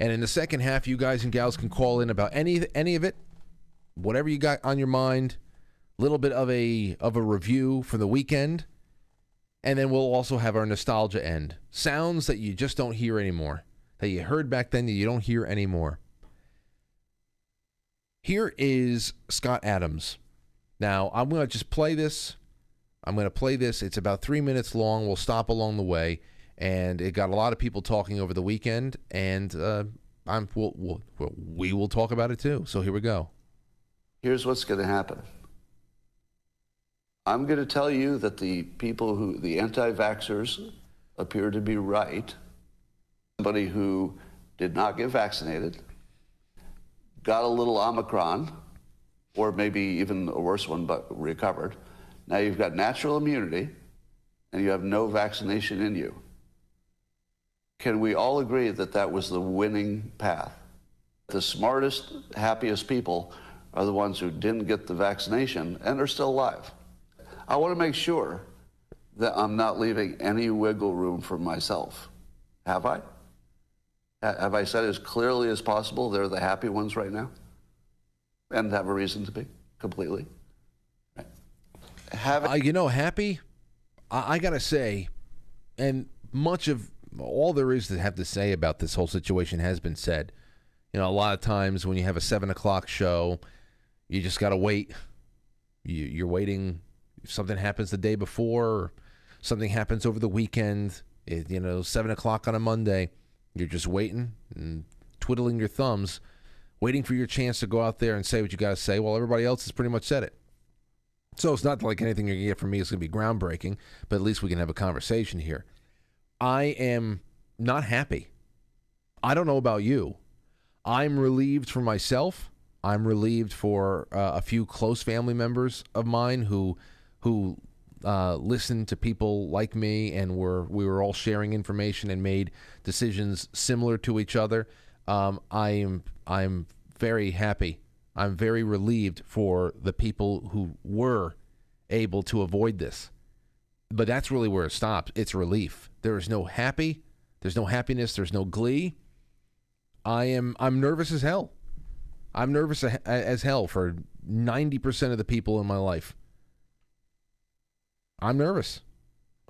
And in the second half, you guys and gals can call in about any of it, whatever you got on your mind, a little bit of a review for the weekend, and then we'll also have our nostalgia end. Sounds that you just don't hear anymore, that you heard back then that you don't hear anymore. Here is Scott Adams. Now, I'm going to just play this. It's about 3 minutes long. We'll stop along the way. And it got a lot of people talking over the weekend. And we will talk about it, too. So here we go. Here's what's going to happen. I'm going to tell you that the anti-vaxxers appear to be right. Somebody who did not get vaccinated got a little Omicron, or maybe even a worse one, but recovered. Now you've got natural immunity, and you have no vaccination in you. Can we all agree that that was the winning path? The smartest, happiest people are the ones who didn't get the vaccination and are still alive. I want to make sure that I'm not leaving any wiggle room for myself. Have I? Have I said as clearly as possible they're the happy ones right now? And have a reason to be, completely. Right. Happy, I got to say, and much of all there is to have to say about this whole situation has been said. You know, a lot of times when you have a 7 o'clock show, you just got to wait. You're waiting. If something happens the day before, or something happens over the weekend, 7 o'clock on a Monday. You're just waiting and twiddling your thumbs, waiting for your chance to go out there and say what you got to say. Well, everybody else has pretty much said it. So it's not like anything you're going to get from me is going to be groundbreaking, but at least we can have a conversation here. I am not happy. I don't know about you. I'm relieved for myself. I'm relieved for a few close family members of mine who listened to people like me, and we were all sharing information and made decisions similar to each other. I'm very happy. I'm very relieved for the people who were able to avoid this. But that's really where it stops. It's relief. There is no happy. There's no happiness. There's no glee. I'm nervous as hell. I'm nervous as hell for 90% of the people in my life. I'm nervous.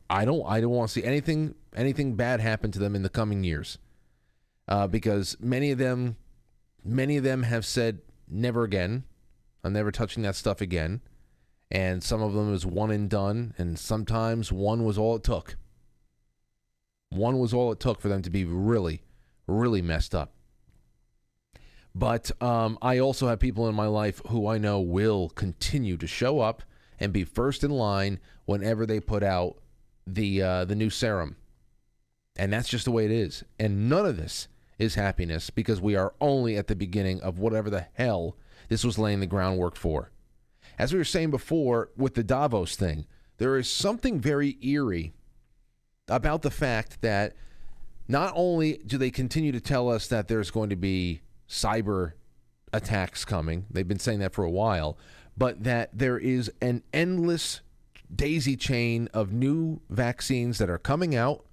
I don't want to see anything bad happen to them in the coming years, because many of them have said never again. I'm never touching that stuff again. And some of them is one and done, and sometimes one was all it took. One was all it took for them to be really, really messed up. But I also have people in my life who I know will continue to show up and be first in line whenever they put out the new serum. And that's just the way it is. And none of this is happiness, because we are only at the beginning of whatever the hell this was laying the groundwork for. As we were saying before with the Davos thing, there is something very eerie about the fact that not only do they continue to tell us that there's going to be cyber attacks coming, they've been saying that for a while, but that there is an endless daisy chain of new vaccines that are coming out.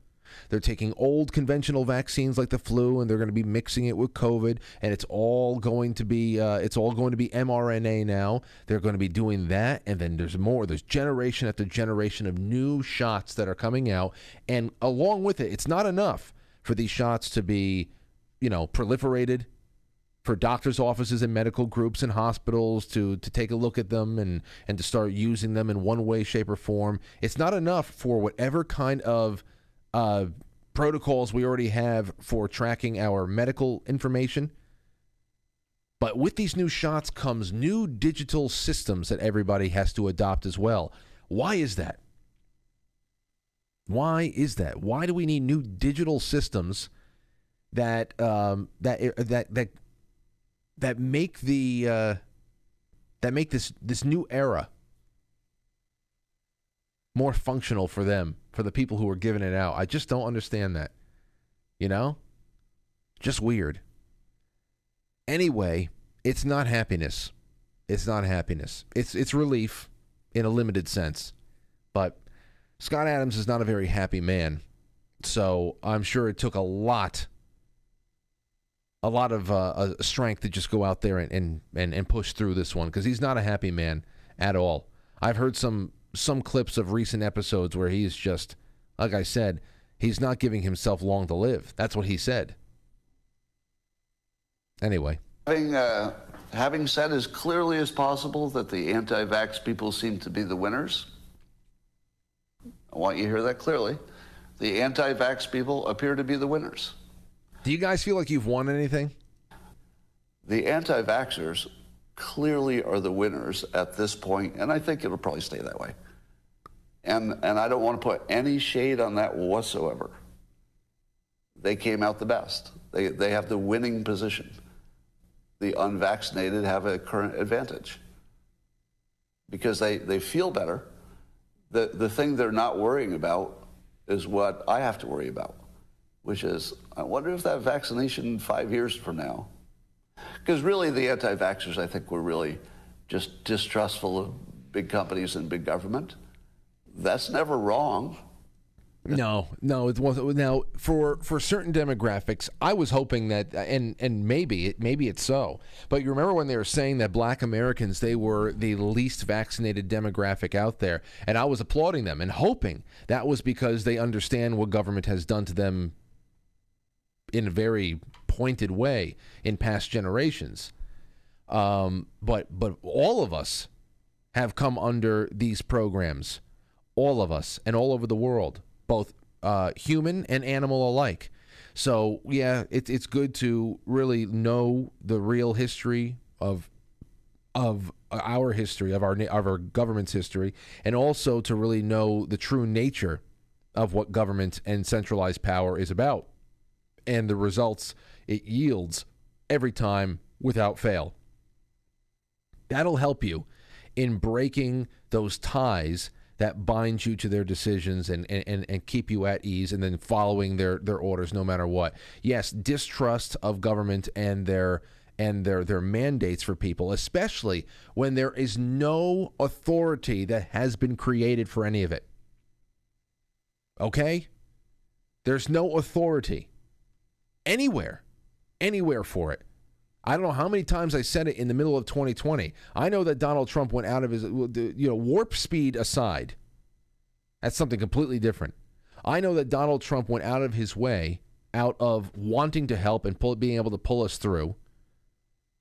They're taking old conventional vaccines like the flu, and they're going to be mixing it with COVID, and it's all going to be mRNA now. They're going to be doing that, and then there's more. There's generation after generation of new shots that are coming out, and along with it, it's not enough for these shots to be, proliferated for doctors' offices and medical groups and hospitals to take a look at them and to start using them in one way, shape, or form. It's not enough for whatever kind of protocols we already have for tracking our medical information. But with these new shots comes new digital systems that everybody has to adopt as well. Why is that? Why do we need new digital systems that make the that make this new era more functional for them, for the people who are giving it out? I just don't understand that. Just weird. Anyway, it's not happiness. It's relief in a limited sense. But Scott Adams is not a very happy man. So I'm sure it took a lot of strength to just go out there and push through this one, because he's not a happy man at all. I've heard some clips of recent episodes where he's just, like I said, he's not giving himself long to live. That's what he said. Anyway. Having said as clearly as possible that the anti-vax people seem to be the winners, I want you to hear that clearly. The anti-vax people appear to be the winners. Do you guys feel like you've won anything? The anti-vaxxers clearly are the winners at this point, and I think it'll probably stay that way. And I don't want to put any shade on that whatsoever. They came out the best. They have the winning position. The unvaccinated have a current advantage because they feel better. The thing they're not worrying about is what I have to worry about, which is, I wonder if that vaccination 5 years from now, because really the anti-vaxxers, I think, were really just distrustful of big companies and big government. That's never wrong. No, it wasn't. Now, for certain demographics, I was hoping that, and maybe it's so. But you remember when they were saying that Black Americans, they were the least vaccinated demographic out there, and I was applauding them and hoping that was because they understand what government has done to them in a very pointed way in past generations. But all of us have come under these programs, all of us, and all over the world, both human and animal alike. So yeah, it's good to really know the real history of our history, of our government's history, and also to really know the true nature of what government and centralized power is about. and the results it yields every time without fail. That'll help you in breaking those ties that bind you to their decisions and keep you at ease, and then following their orders no matter what. Yes, distrust of government and their mandates for people, especially when there is no authority that has been created for any of it. Okay? There's no authority anywhere for it. I don't know how many times I said it in the middle of 2020. I know that Donald Trump went out of his, warp speed aside. That's something completely different. I know that Donald Trump went out of his way, out of wanting to help and being able to pull us through.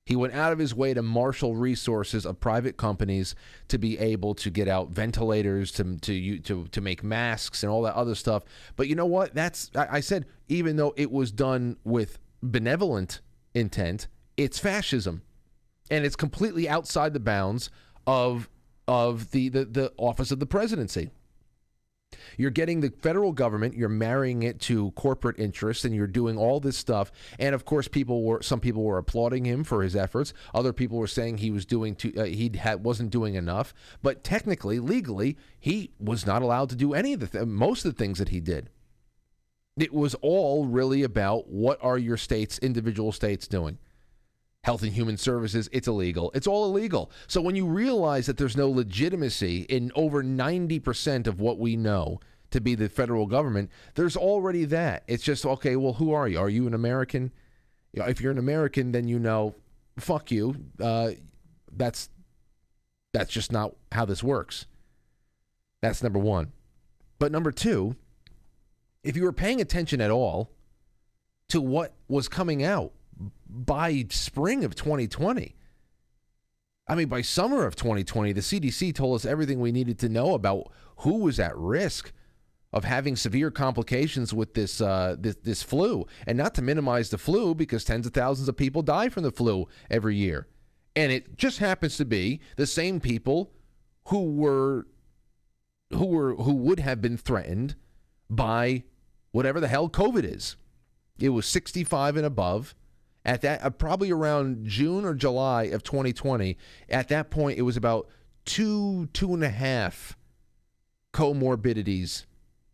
He went out of his way to marshal resources of private companies to be able to get out ventilators, to make masks and all that other stuff. But you know what? I said, even though it was done with benevolent intent, it's fascism, and it's completely outside the bounds of the office of the presidency. You're getting the federal government, you're marrying it to corporate interests, and you're doing all this stuff. And of course, some people were applauding him for his efforts. Other people were saying he was wasn't doing enough. But technically, legally, he was not allowed to do any of most of the things that he did. It was all really about what are your states, individual states, doing. Health and Human Services, it's illegal. It's all illegal. So when you realize that there's no legitimacy in over 90% of what we know to be the federal government, there's already that. It's just, okay, well, who are you? Are you an American? If you're an American, then fuck you. That's just not how this works. That's number one. But number two, if you were paying attention at all to what was coming out, by spring of 2020, by summer of 2020, the CDC told us everything we needed to know about who was at risk of having severe complications with this flu, and not to minimize the flu, because tens of thousands of people die from the flu every year, and it just happens to be the same people who would have been threatened by whatever the hell COVID is. It was 65 and above. At that, probably around June or July of 2020, at that point, it was about 2.5 comorbidities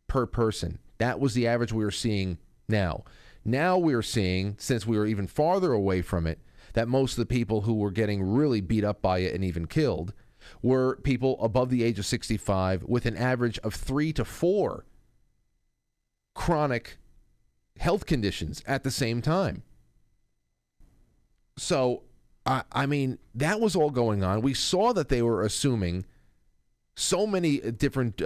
per person. That was the average we were seeing now. Now we're seeing, since we were even farther away from it, that most of the people who were getting really beat up by it and even killed were people above the age of 65 with an average of 3 to 4 chronic health conditions at the same time. So, that was all going on. We saw that they were assuming so many different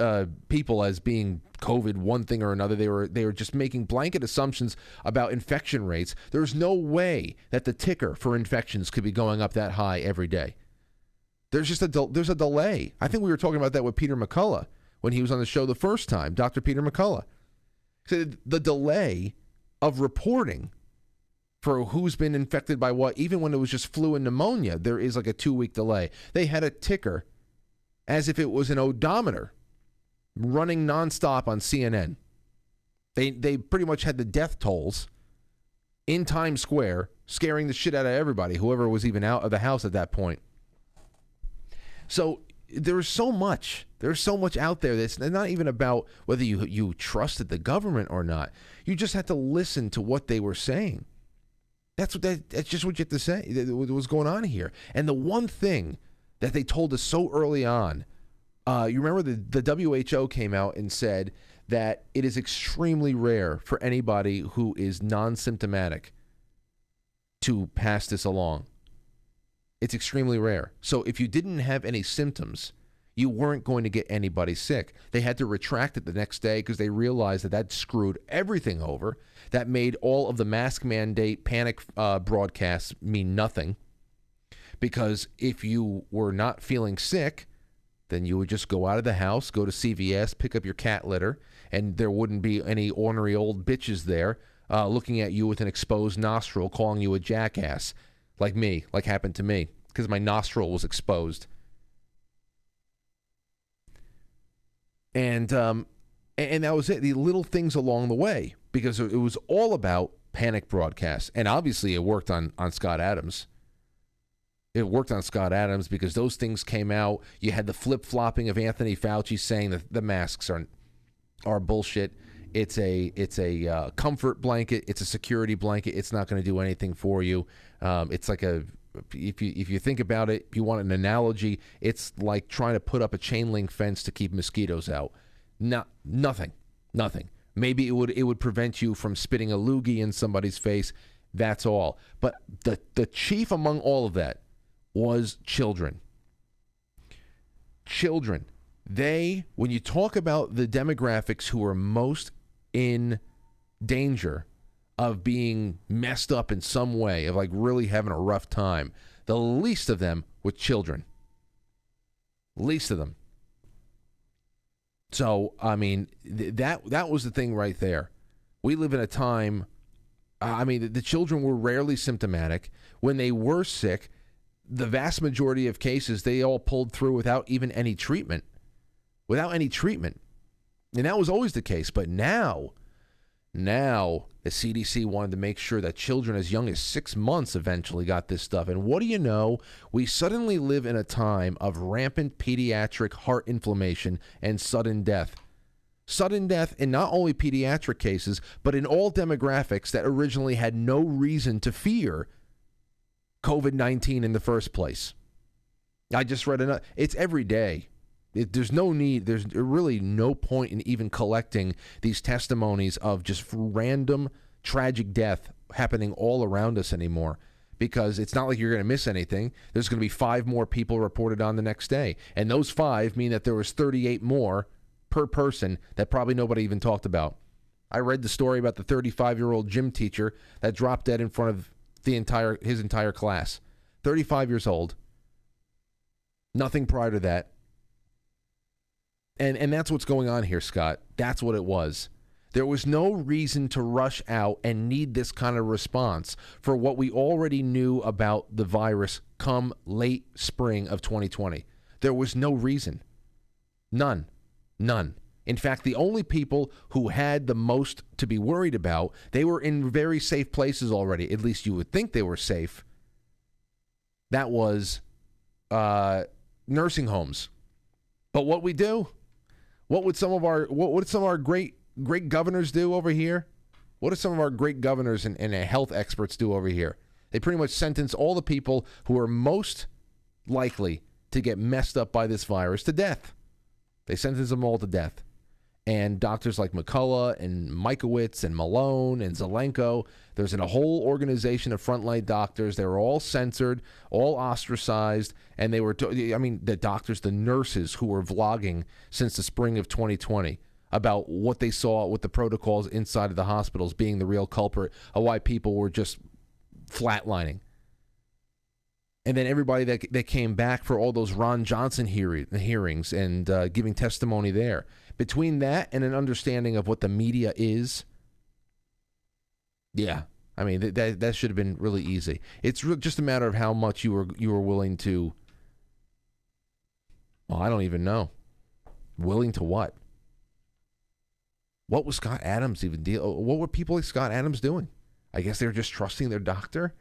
people as being COVID, one thing or another. They were just making blanket assumptions about infection rates. There's no way that the ticker for infections could be going up that high every day. There's just there's a delay. I think we were talking about that with Peter McCullough when he was on the show the first time, Dr. Peter McCullough. So the delay of reporting for who's been infected by what, even when it was just flu and pneumonia, there is like a 2-week delay. They had a ticker as if it was an odometer running nonstop on CNN. They pretty much had the death tolls in Times Square, scaring the shit out of everybody, whoever was even out of the house at that point. So there's so much out there that's not even about whether you trusted the government or not. You just had to listen to what they were saying. That's just what you have to say. What's going on here? And the one thing that they told us so early on, you remember the WHO came out and said that it is extremely rare for anybody who is non-symptomatic to pass this along. It's extremely rare. So if you didn't have any symptoms, you weren't going to get anybody sick. They had to retract it the next day because they realized that screwed everything over. That made all of the mask mandate panic broadcasts mean nothing, because if you were not feeling sick, then you would just go out of the house, go to CVS, pick up your cat litter, and there wouldn't be any ornery old bitches there looking at you with an exposed nostril, calling you a jackass, like happened to me, because my nostril was exposed. And that was it, the little things along the way, because it was all about panic broadcasts. And obviously it worked on Scott Adams. It worked on Scott Adams because those things came out. You had the flip-flopping of Anthony Fauci saying that the masks are bullshit. It's a comfort blanket. It's a security blanket. It's not going to do anything for you. It's like a, if you think about it, if you want an analogy, it's like trying to put up a chain link fence to keep mosquitoes out. Nothing. Maybe it would prevent you from spitting a loogie in somebody's face. That's all. But the chief among all of that was children. Children. When you talk about the demographics who are most in danger of being messed up in some way, of like really having a rough time, the least of them were children. Least of them. So, I mean, that was the thing right there. We live in a time, I mean, the children were rarely symptomatic. When they were sick, the vast majority of cases, they all pulled through without even any treatment. And that was always the case. But now the CDC wanted to make sure that children as young as 6 months eventually got this stuff. And what do you know? We suddenly live in a time of rampant pediatric heart inflammation and sudden death. Sudden death in not only pediatric cases, but in all demographics that originally had no reason to fear COVID-19 in the first place. I just read another. It's every day. There's no need, there's really no point in even collecting these testimonies of just random tragic death happening all around us anymore, because it's not like you're going to miss anything. There's going to be 5 more people reported on the next day, and those 5 mean that there was 38 more per person that probably nobody even talked about. I read the story about the 35-year-old gym teacher that dropped dead in front of his entire class. 35 years old. Nothing prior to that. And that's what's going on here, Scott. That's what it was. There was no reason to rush out and need this kind of response for what we already knew about the virus come late spring of 2020. There was no reason. None. In fact, the only people who had the most to be worried about, they were in very safe places already. At least you would think they were safe. That was nursing homes. But what we do? What would some of our great governors do over here? What do some of our great governors and health experts do over here? They pretty much sentence all the people who are most likely to get messed up by this virus to death. They sentence them all to death. And doctors like McCullough and Mikowitz and Malone and Zelenko, there's a whole organization of frontline doctors. They were all censored, all ostracized, and they were, the doctors, the nurses who were vlogging since the spring of 2020 about what they saw with the protocols inside of the hospitals being the real culprit of why people were just flatlining. And then everybody that came back for all those Ron Johnson hearings and giving testimony there. Between that and an understanding of what the media is, yeah, I mean, that should have been really easy. It's just a matter of how much you were willing to, well, I don't even know. Willing to what? What was Scott Adams even dealing? What were people like Scott Adams doing? I guess they were just trusting their doctor.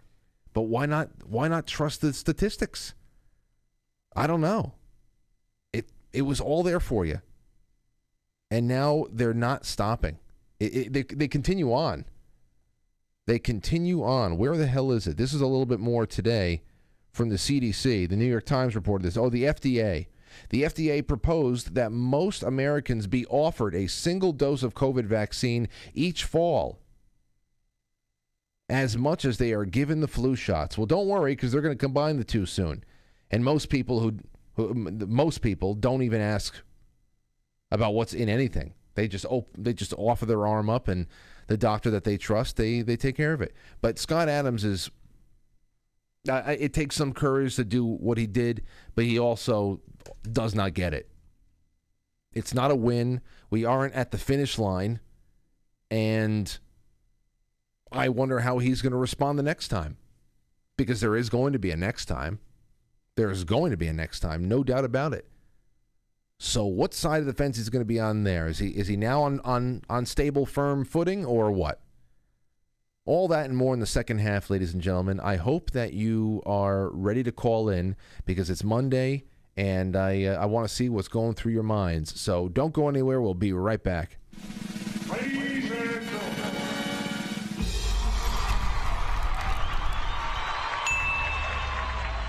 But why not trust the statistics? I don't know. It was all there for you. And now they're not stopping. They continue on. They continue on. Where the hell is it? This is a little bit more today from the CDC. The New York Times reported this. Oh, the FDA. The FDA proposed that most Americans be offered a single dose of COVID vaccine each fall, as much as they are given the flu shots. Well, don't worry, because they're going to combine the two soon. And most people who don't even ask about what's in anything. They just offer their arm up, and the doctor that they trust, they take care of it. But Scott Adams is. It takes some courage to do what he did, but he also does not get it. It's not a win. We aren't at the finish line, and I wonder how he's going to respond the next time, because there is going to be a next time. There is going to be a next time, no doubt about it. So what side of the fence is going to be on there? Is he now on stable, firm footing, or what? All that and more in the second half, ladies and gentlemen. I hope that you are ready to call in because it's Monday, and I want to see what's going through your minds. So don't go anywhere. We'll be right back. Ladies and gentlemen.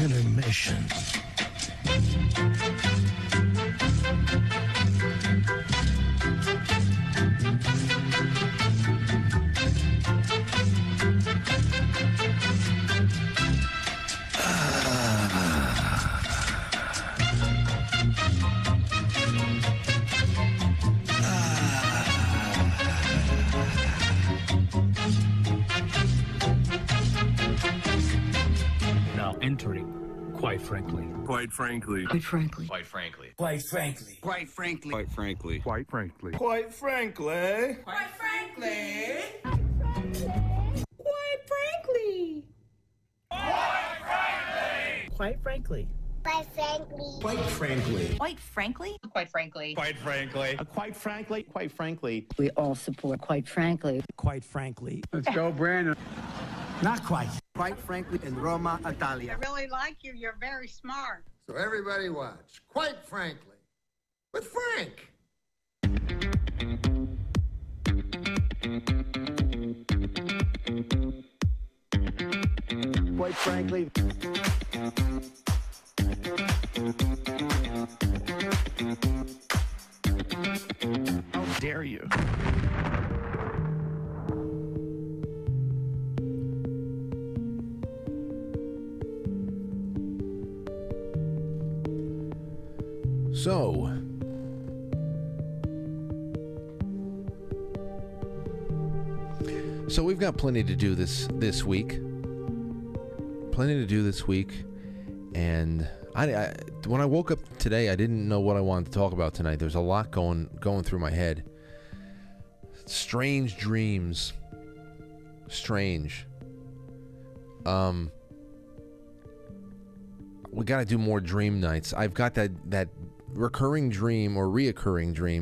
intermission. Quite frankly. We all support quite frankly. Let's go, Brandon. Not quite. Quite frankly, in Roma, Italia. I really like you. You're very smart. So everybody watch. Quite frankly, with Frank. Quite frankly. How dare you? So, we've got plenty to do this week. Plenty to do this week, and I when I woke up today, I didn't know what I wanted to talk about tonight. There's a lot going through my head. Strange dreams. Strange. We got to do more dream nights. I've got that reoccurring dream,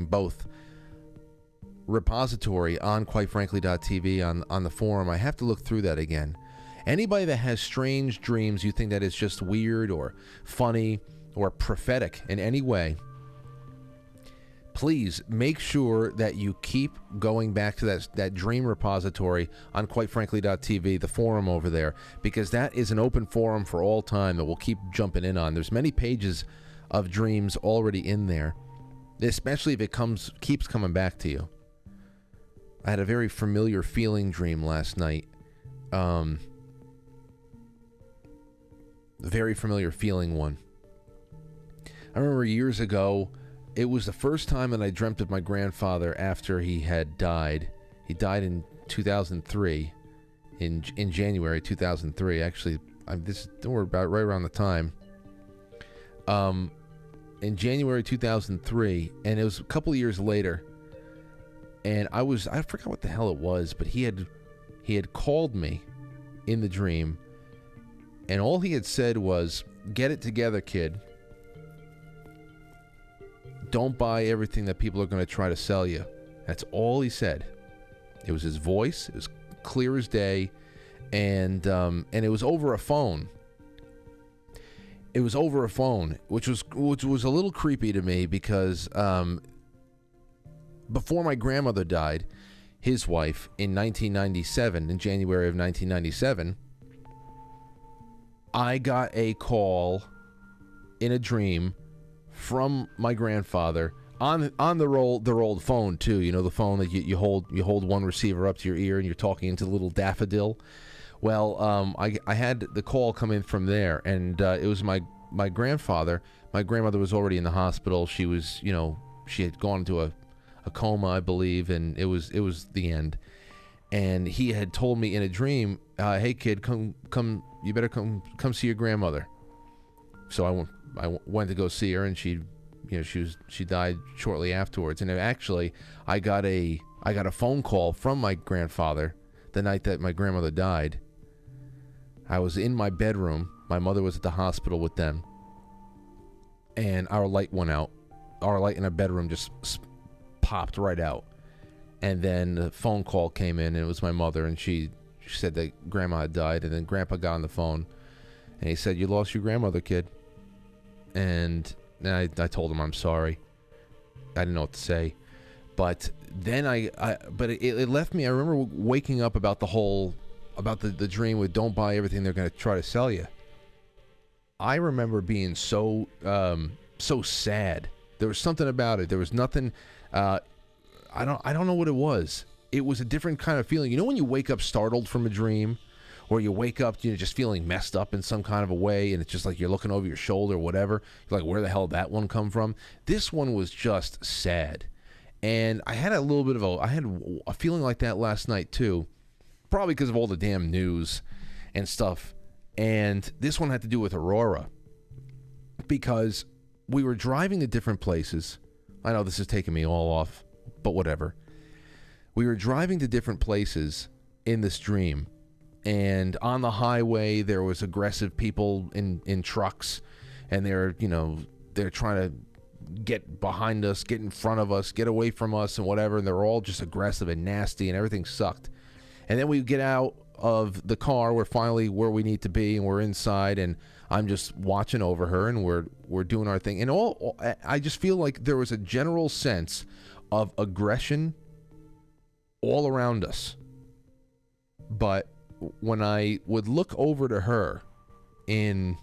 both repository on QuiteFrankly.tv on the forum. I have to look through that again. Anybody that has strange dreams, you think that is just weird or funny or prophetic in any way, please make sure that you keep going back to that dream repository on QuiteFrankly.tv, the forum over there, because that is an open forum for all time that we'll keep jumping in on. There's many pages of dreams already in there, especially if it keeps coming back to you. I had a very familiar feeling dream last night. Very familiar feeling one. I remember years ago, it was the first time that I dreamt of my grandfather after he had died. He died in 2003, in January 2003. Actually, we're about right around the time. In January 2003, and it was a couple of years later, and I forgot what the hell it was, but he had called me in the dream, and all he had said was, "Get it together, kid. Don't buy everything that people are going to try to sell you." That's all he said. It was his voice. It was clear as day, and it was over a phone. It was over a phone, which was a little creepy to me because before my grandmother died, his wife, in 1997, in January of 1997, I got a call in a dream from my grandfather on their old phone too. You know, the phone that you hold one receiver up to your ear and you're talking into the little daffodil. Well, I had the call come in from there, and it was my grandfather. My grandmother was already in the hospital. She was, she had gone into a coma, I believe, and it was the end. and he had told me in a dream, hey kid, come, you better come see your grandmother. So I went to go see her, and she died shortly afterwards. And actually, I got a phone call from my grandfather the night that my grandmother died. I was in my bedroom. My mother was at the hospital with them, and our light went out. Our light in our bedroom just popped right out. And then the phone call came in, and it was my mother, and she said that Grandma had died. And then Grandpa got on the phone, and he said, "You lost your grandmother, kid." And I told him I'm sorry. I didn't know what to say. But then it left me. I remember waking up about the dream with don't buy everything they're going to try to sell you. I remember being so sad. There was something about it. There was nothing. I don't know what it was. It was a different kind of feeling. You know when you wake up startled from a dream, or you wake up, you know, just feeling messed up in some kind of a way, and it's just like you're looking over your shoulder or whatever. You're like, where the hell did that one come from? This one was just sad. And I had a little bit of I had a feeling like that last night too, probably because of all the damn news and stuff. And this one had to do with Aurora, because we were driving to different places. I know this is taking me all off, but whatever. We were driving to different places in this dream, and on the highway there was aggressive people in trucks, and they're trying to get behind us, get in front of us, get away from us, and whatever. And they're all just aggressive and nasty, and everything sucked. And then we get out of the car. We're finally where we need to be, and we're inside, and I'm just watching over her, and we're doing our thing. And I just feel like there was a general sense of aggression all around us. But when I would look over to her in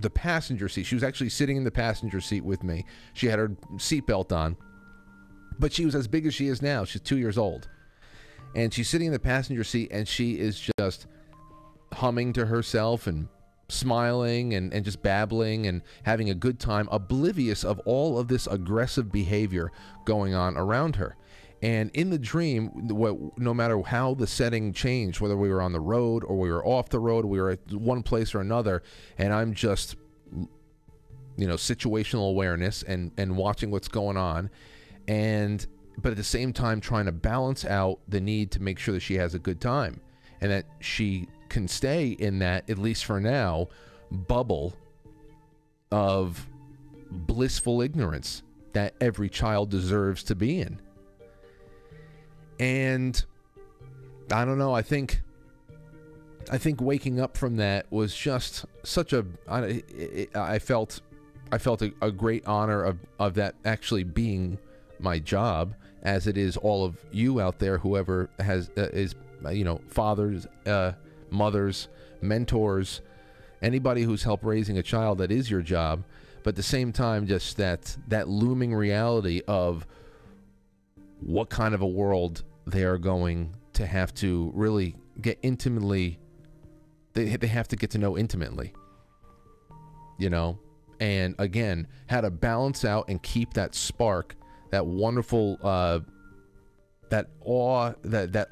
the passenger seat, she was actually sitting in the passenger seat with me. She had her seatbelt on, but she was as big as she is now. She's 2 years old, and she's sitting in the passenger seat, and she is just humming to herself and smiling and just babbling and having a good time, oblivious of all of this aggressive behavior going on around her. And in the dream, no matter how the setting changed, whether we were on the road or we were off the road, we were at one place or another, and I'm just, you know, situational awareness and watching what's going on, but at the same time trying to balance out the need to make sure that she has a good time and that she can stay in that, at least for now, bubble of blissful ignorance that every child deserves to be in. And I don't know, I think waking up from that was just such a, I felt a great honor of that actually being my job, as it is all of you out there, whoever has is, you know, fathers, mothers, mentors, anybody who's helped raising a child. That is your job. But at the same time, just that looming reality of what kind of a world they are going to have to really get intimately, they have to get to know intimately, you know. And again, how to balance out and keep that spark, that wonderful that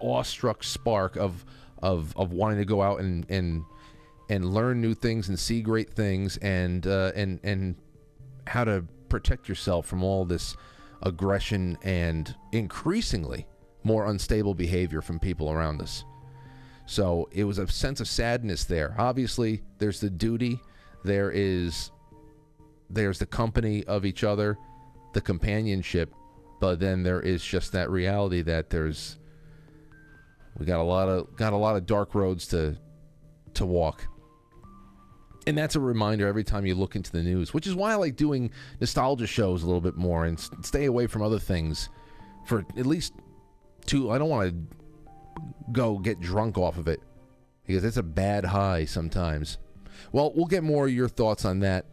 awestruck spark of wanting to go out and learn new things and see great things, and how to protect yourself from all this aggression and increasingly more unstable behavior from people around us. So it was a sense of sadness there. Obviously, there's the duty, there's the company of each other, the companionship, but then there is just that reality that we got a lot of dark roads to walk. And that's a reminder every time you look into the news, which is why I like doing nostalgia shows a little bit more and stay away from other things for at least two. I don't want to go get drunk off of it, because it's a bad high sometimes. Well, we'll get more of your thoughts on that.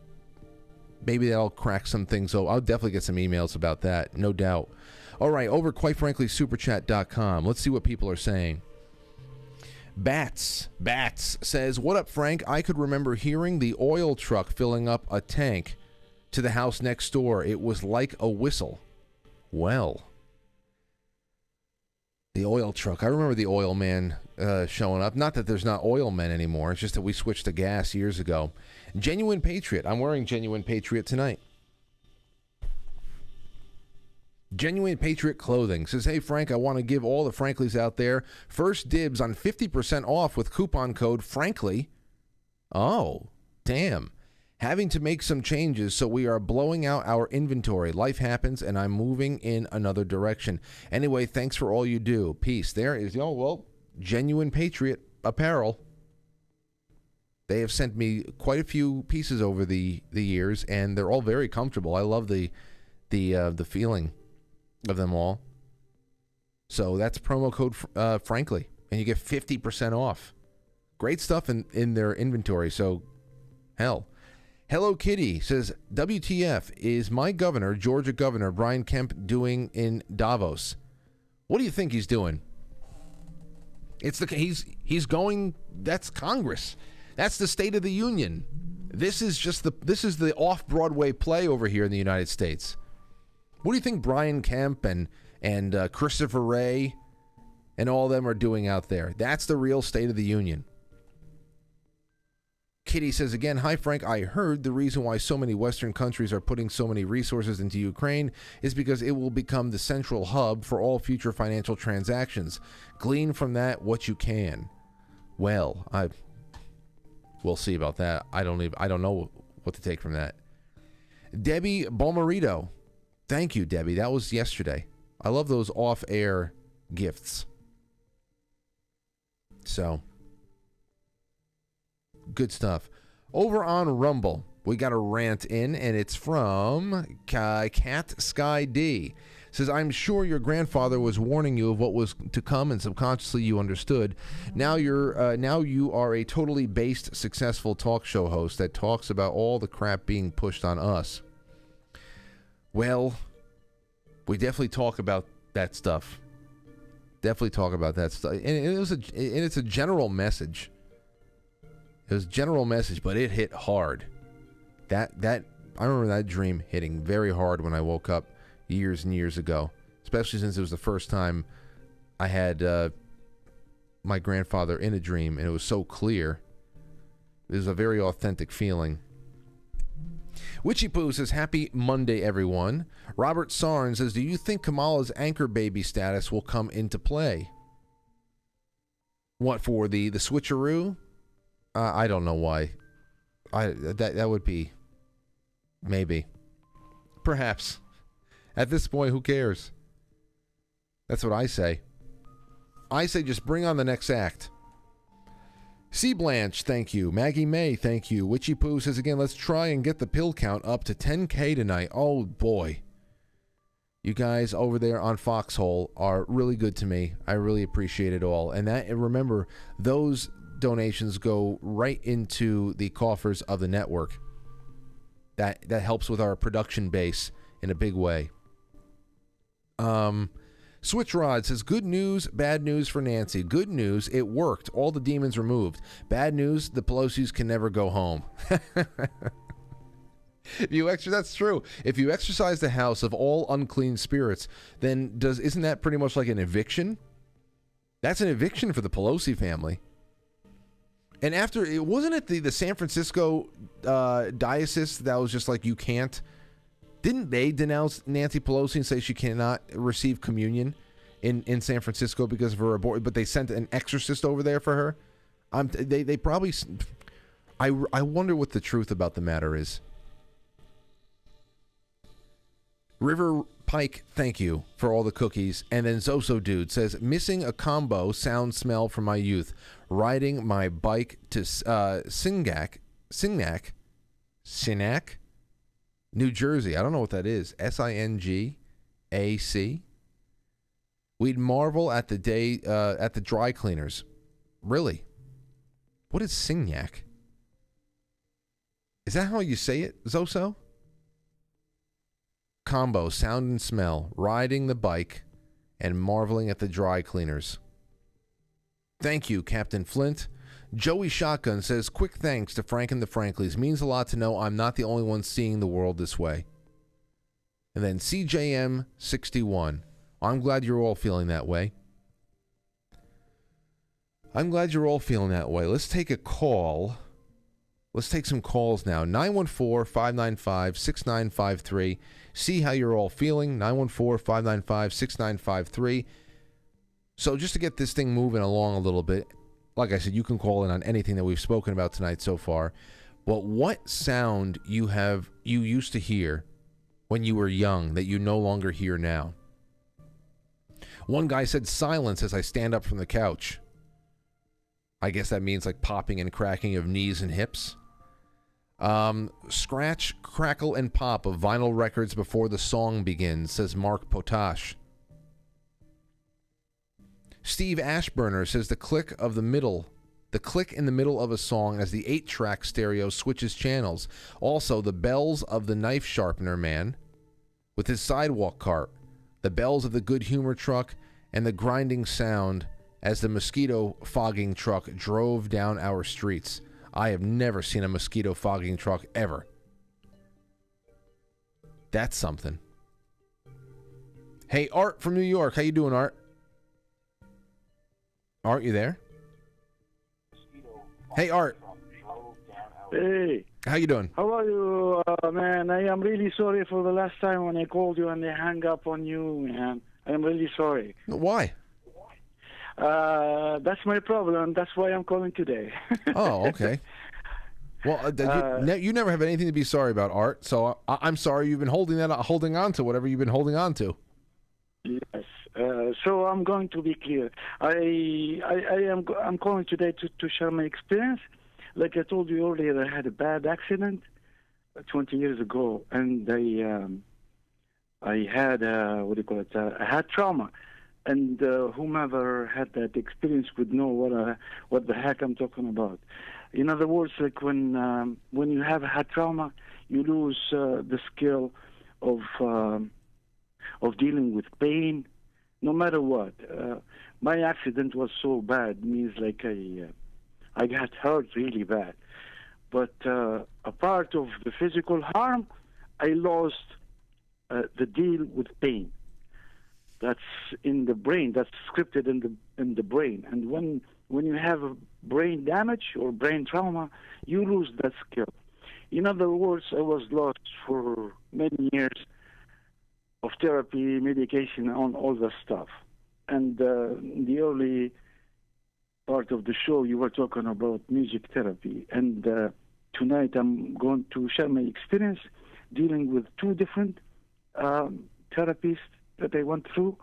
Maybe that'll crack some things. So I'll definitely get some emails about that, no doubt. All right, over QuiteFranklySuperchat.com. Let's see what people are saying. Bats says, "What up, Frank? I could remember hearing the oil truck filling up a tank to the house next door. It was like a whistle." Well, The oil truck. I remember the oil man showing up. Not that there's not oil men anymore. It's just that we switched to gas years ago. Genuine Patriot. I'm wearing Genuine Patriot tonight. Genuine Patriot Clothing says, hey, Frank, I want to give all the Franklies out there first dibs on 50% off with coupon code Frankly. Oh, damn. Having to make some changes, so we are blowing out our inventory. Life happens, and I'm moving in another direction. Anyway, thanks for all you do. Peace. There is, oh, well, Genuine Patriot Apparel. They have sent me quite a few pieces over the years, and they're all very comfortable. I love the feeling of them all. So that's promo code Frankly, and you get 50% off. Great stuff in their inventory, so hell. Hello Kitty says, WTF is my governor, Georgia Governor Brian Kemp, doing in Davos? What do you think he's doing? It's the he's going. That's Congress. That's the State of the Union. This is just the off-Broadway play over here in the United States. What do you think Brian Kemp and Christopher Wray and all them are doing out there? That's the real State of the Union. Kitty says again, hi Frank, I heard the reason why so many Western countries are putting so many resources into Ukraine is because it will become the central hub for all future financial transactions. Glean from that what you can. Well, we'll see about that. I don't know what to take from that. Debbie Bomarito. Thank you, Debbie. That was yesterday. I love those off-air gifts. So good stuff. Over on Rumble, we got a rant in, and it's from Cat Sky D. Says, I'm sure your grandfather was warning you of what was to come, and subconsciously you understood. Now you are a totally based, successful talk show host that talks about all the crap being pushed on us. Well, we definitely talk about that stuff. Definitely talk about that stuff, and it's a general message. It was a general message, but it hit hard. That I remember that dream hitting very hard when I woke up years and years ago, especially since it was the first time I had my grandfather in a dream, and it was so clear. It was a very authentic feeling. Witchy Poo says, happy Monday, everyone. Robert Sarn says, do you think Kamala's anchor baby status will come into play? What, for the switcheroo? I don't know why. That would be maybe, perhaps. At this point, who cares? That's what I say. I say just bring on the next act. C. Blanche, thank you. Maggie May, thank you. Witchy Poo says again, let's try and get the pill count up to 10K tonight. Oh boy, you guys over there on Foxhole are really good to me. I really appreciate it all. And that, and remember, those donations go right into the coffers of the network. That helps with our production base in a big way. Switchrod says, good news, bad news for Nancy. Good news, it worked. All the demons removed. Bad news, the Pelosis can never go home. That's true. If you exercise the house of all unclean spirits, then isn't that pretty much like an eviction? That's an eviction for the Pelosi family. And after, wasn't it the San Francisco diocese that was just like, you can't? Didn't they denounce Nancy Pelosi and say she cannot receive communion in San Francisco because of her abortion? But they sent an exorcist over there for her. They probably. I wonder what the truth about the matter is. River Pike, thank you for all the cookies. And then Zoso Dude says, missing a combo sound smell from my youth. Riding my bike to Synac, New Jersey. I don't know what that is. Syngac. We'd marvel at the day at the dry cleaners. Really? What is Synac? Is that how you say it, Zoso? Combo, sound and smell, riding the bike, and marveling at the dry cleaners. Thank you, Captain Flint. Joey Shotgun says, quick thanks to Frank and the Franklies. Means a lot to know I'm not the only one seeing the world this way. And then CJM61. I'm glad you're all feeling that way. I'm glad you're all feeling that way. Let's take a call. Let's take some calls now. 914-595-6953. See how you're all feeling. 914-595-6953. So just to get this thing moving along a little bit, like I said, you can call in on anything that we've spoken about tonight so far. But what sound you used to hear when you were young that you no longer hear now? One guy said silence as I stand up from the couch. I guess that means like popping and cracking of knees and hips. Scratch, crackle, and pop of vinyl records before the song begins, says Mark Potash. Steve Ashburner says the click in the middle of a song as the 8-track stereo switches channels. Also, the bells of the knife sharpener man with his sidewalk cart, the bells of the good humor truck, and the grinding sound as the mosquito fogging truck drove down our streets. I have never seen a mosquito fogging truck ever. That's something. Hey, Art from New York. How you doing, Art? Art, you there? Hey, Art. Hey. How you doing? How are you, man? I am really sorry for the last time when I called you and I hung up on you, man. I'm really sorry. Why? That's my problem. That's why I'm calling today. Oh, okay. Well, you never have anything to be sorry about, Art. So I'm sorry you've been holding on to whatever you've been holding on to. Yes. So I'm going to be clear. I'm calling today to share my experience. Like I told you earlier, I had a bad accident 20 years ago, and I had I had trauma. And whomever had that experience would know what the heck I'm talking about. In other words, like when you have had trauma, you lose the skill of dealing with pain, no matter what. My accident was so bad, means like I got hurt really bad. But apart of the physical harm, I lost the deal with pain. That's in the brain. That's scripted in the brain. And when you have brain damage or brain trauma, you lose that skill. In other words, I was lost for many years of therapy, medication, on all that stuff. And the early part of the show, you were talking about music therapy. And tonight, I'm going to share my experience dealing with two different therapists that I went through,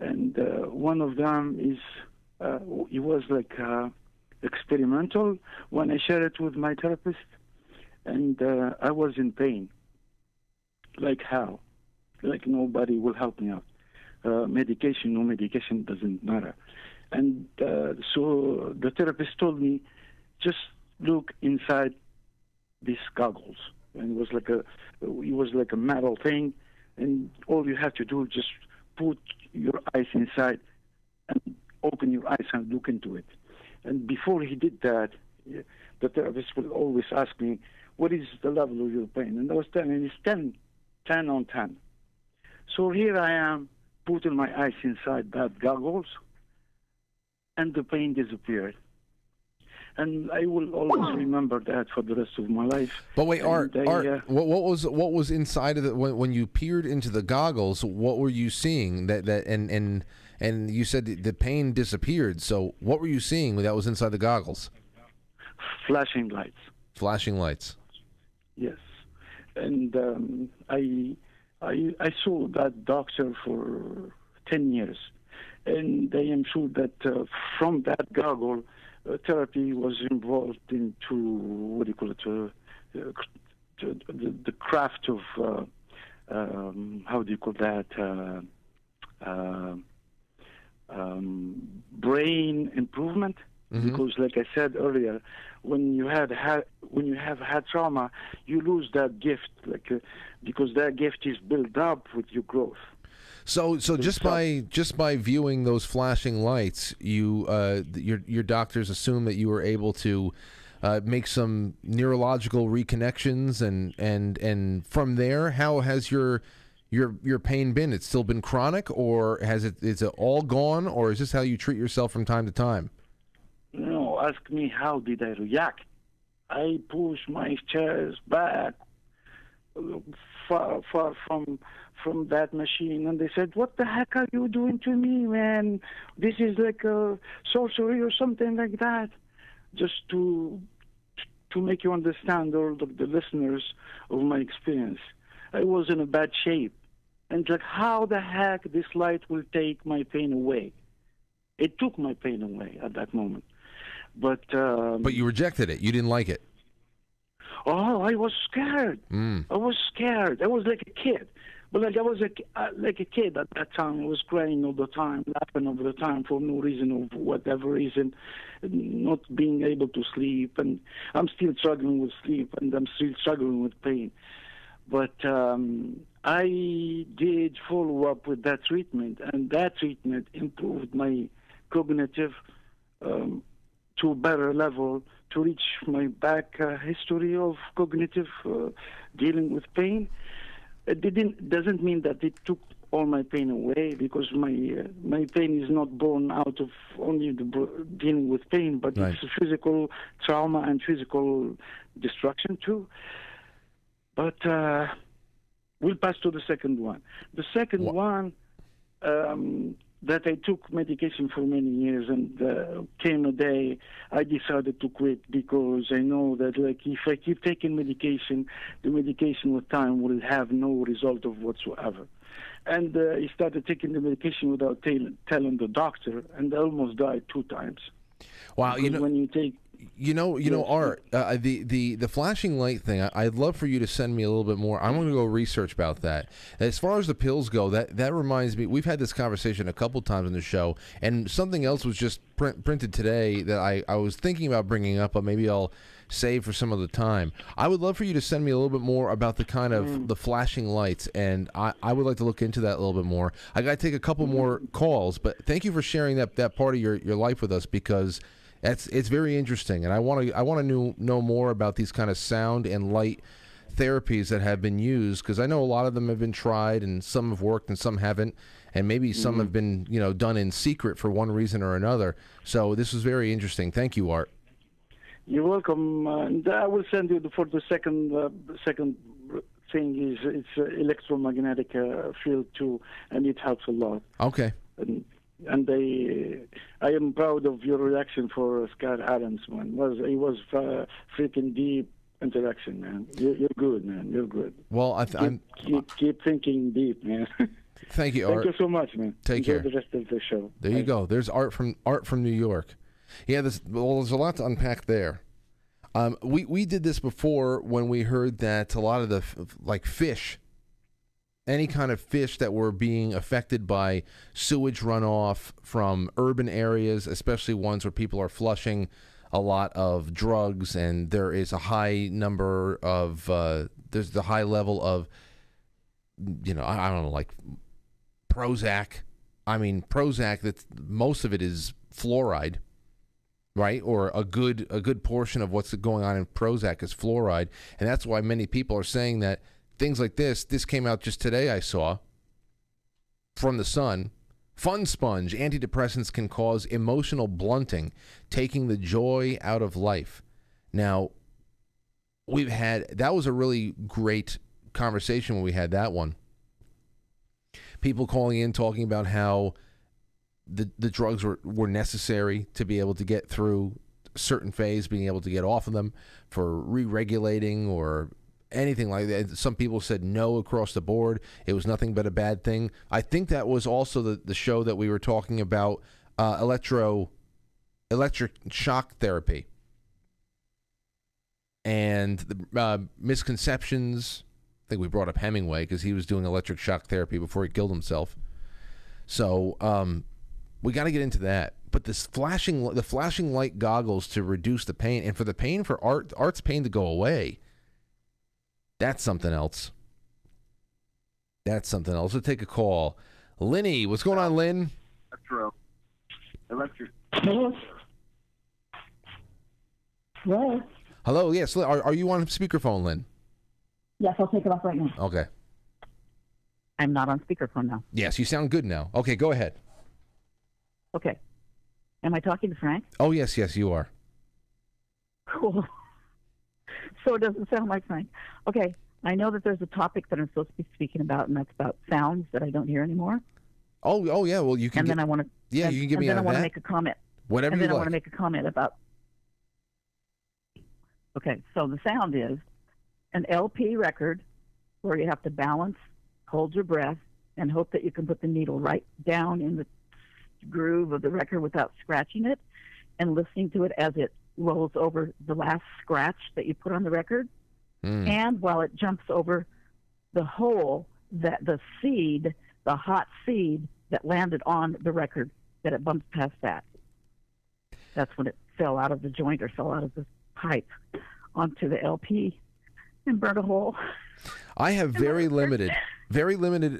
and one of them is it was like experimental when I shared it with my therapist, and I was in pain. Like how? Like nobody will help me out. Medication, no medication, doesn't matter. And so the therapist told me, just look inside these goggles, and it was like a metal thing. And all you have to do is just put your eyes inside and open your eyes and look into it. And before he did that, the therapist will always ask me, what is the level of your pain? And I was telling him, it's 10 on 10. So here I am, putting my eyes inside that goggles, and the pain disappeared. And I will always remember that for the rest of my life. But wait, Art, what was inside of it when you peered into the goggles? What were you seeing? And you said the pain disappeared. So what were you seeing that was inside the goggles? Flashing lights. Flashing lights. Yes, and I saw that doctor for 10 years, and I am sure that from that goggle, therapy was involved into the craft of brain improvement. Mm-hmm. Because, like I said earlier, when you have had trauma, you lose that gift, because that gift is built up with your growth. So just by viewing those flashing lights, your doctors assume that you were able to make some neurological reconnections, and from there, how has your pain been? It's still been chronic, or is it all gone, or is this how you treat yourself from time to time? ask me how did I react. I pushed my chairs back far from that machine, and they said, "What the heck are you doing to me, man? This is like a sorcery or something like that." Just to make you understand, all of the listeners, of my experience, I was in a bad shape. And it's like, how the heck this light will take my pain away? It took my pain away at that moment. But you rejected it. You didn't like it. Oh, I was scared. I was scared. I was like a kid. But like I was like a kid at that time. I was crying all the time, laughing all the time for no reason or for whatever reason, not being able to sleep. And I'm still struggling with sleep, and I'm still struggling with pain. But I did follow up with that treatment, and that treatment improved my cognitive to a better level, to reach my back history of cognitive dealing with pain. It doesn't mean that it took all my pain away, because my pain is not born out of only the dealing with pain, but right. It's a physical trauma and physical destruction too. But we'll pass to the second one. The second one, that I took medication for many years, and came a day I decided to quit, because I know that like if I keep taking medication, the medication with time will have no result of whatsoever. And I started taking the medication without telling the doctor, and I almost died 2 times. Wow, because when you take... You know, Art, the flashing light thing, I'd love for you to send me a little bit more. I'm going to go research about that. As far as the pills go, that reminds me, we've had this conversation a couple times on the show, and something else was just printed today that I was thinking about bringing up, but maybe I'll save for some other time. I would love for you to send me a little bit more about the kind of the flashing lights, and I would like to look into that a little bit more. I got to take a couple more calls, but thank you for sharing that part of your life with us, because... It's very interesting, and I want to know more about these kind of sound and light therapies that have been used, because I know a lot of them have been tried, and some have worked and some haven't, and maybe some have been done in secret for one reason or another. So this was very interesting. Thank you, Art. You're welcome. And I will send you for the second thing is it's electromagnetic field too, and it helps a lot. Okay. And I am proud of your reaction for Scott Adams, man. It was freaking deep interaction, man. You're good, man. You're good. Well, keep thinking deep, man. Thank you, Art. Thank you so much, man. Enjoy the rest of the show. There you go. There's Art from New York. Yeah, there's a lot to unpack there. We did this before when we heard that a lot of the fish. Any kind of fish that were being affected by sewage runoff from urban areas, especially ones where people are flushing a lot of drugs, and there is a high number of there's the high level of I don't know, like Prozac. I mean Prozac, that most of it is fluoride, right? Or a good portion of what's going on in Prozac is fluoride, and that's why many people are saying that. Things like this came out just today, I saw, from The Sun. Fun sponge, antidepressants can cause emotional blunting, taking the joy out of life. Now, that was a really great conversation when we had that one. People calling in, talking about how the drugs were necessary to be able to get through a certain phase, being able to get off of them for re-regulating or... anything like that. Some people said no across the board. It was nothing but a bad thing. I think that was also the show that we were talking about electric shock therapy and the misconceptions. I think we brought up Hemingway because he was doing electric shock therapy before he killed himself. So we got to get into that. But this flashing light goggles to reduce the pain, and for the pain, for Art's pain to go away. That's something else. That's something else. Let's take a call. Linny, what's going on, Lynn? Hello. Hello. Hello, yes. Are you on speakerphone, Lynn? Yes, I'll take it off right now. Okay. I'm not on speakerphone now. Yes, you sound good now. Okay, go ahead. Okay. Am I talking to Frank? Oh, yes, you are. cool. So it doesn't sound like mine. Okay, I know that there's a topic that I'm supposed to be speaking about, and that's about sounds that I don't hear anymore. Oh yeah, well you can. And then I want to. Yeah, you can give me a. And then I want to make a comment. Whatever you like. And then I want to make a comment about. Okay, so the sound is an LP record where you have to balance, hold your breath, and hope that you can put the needle right down in the groove of the record without scratching it, and listening to it as it rolls over the last scratch that you put on the record, and while it jumps over the hole that the seed, the hot seed that landed on the record, that it bumps past that. That's when it fell out of the joint or fell out of the pipe onto the LP and burnt a hole. I have very limited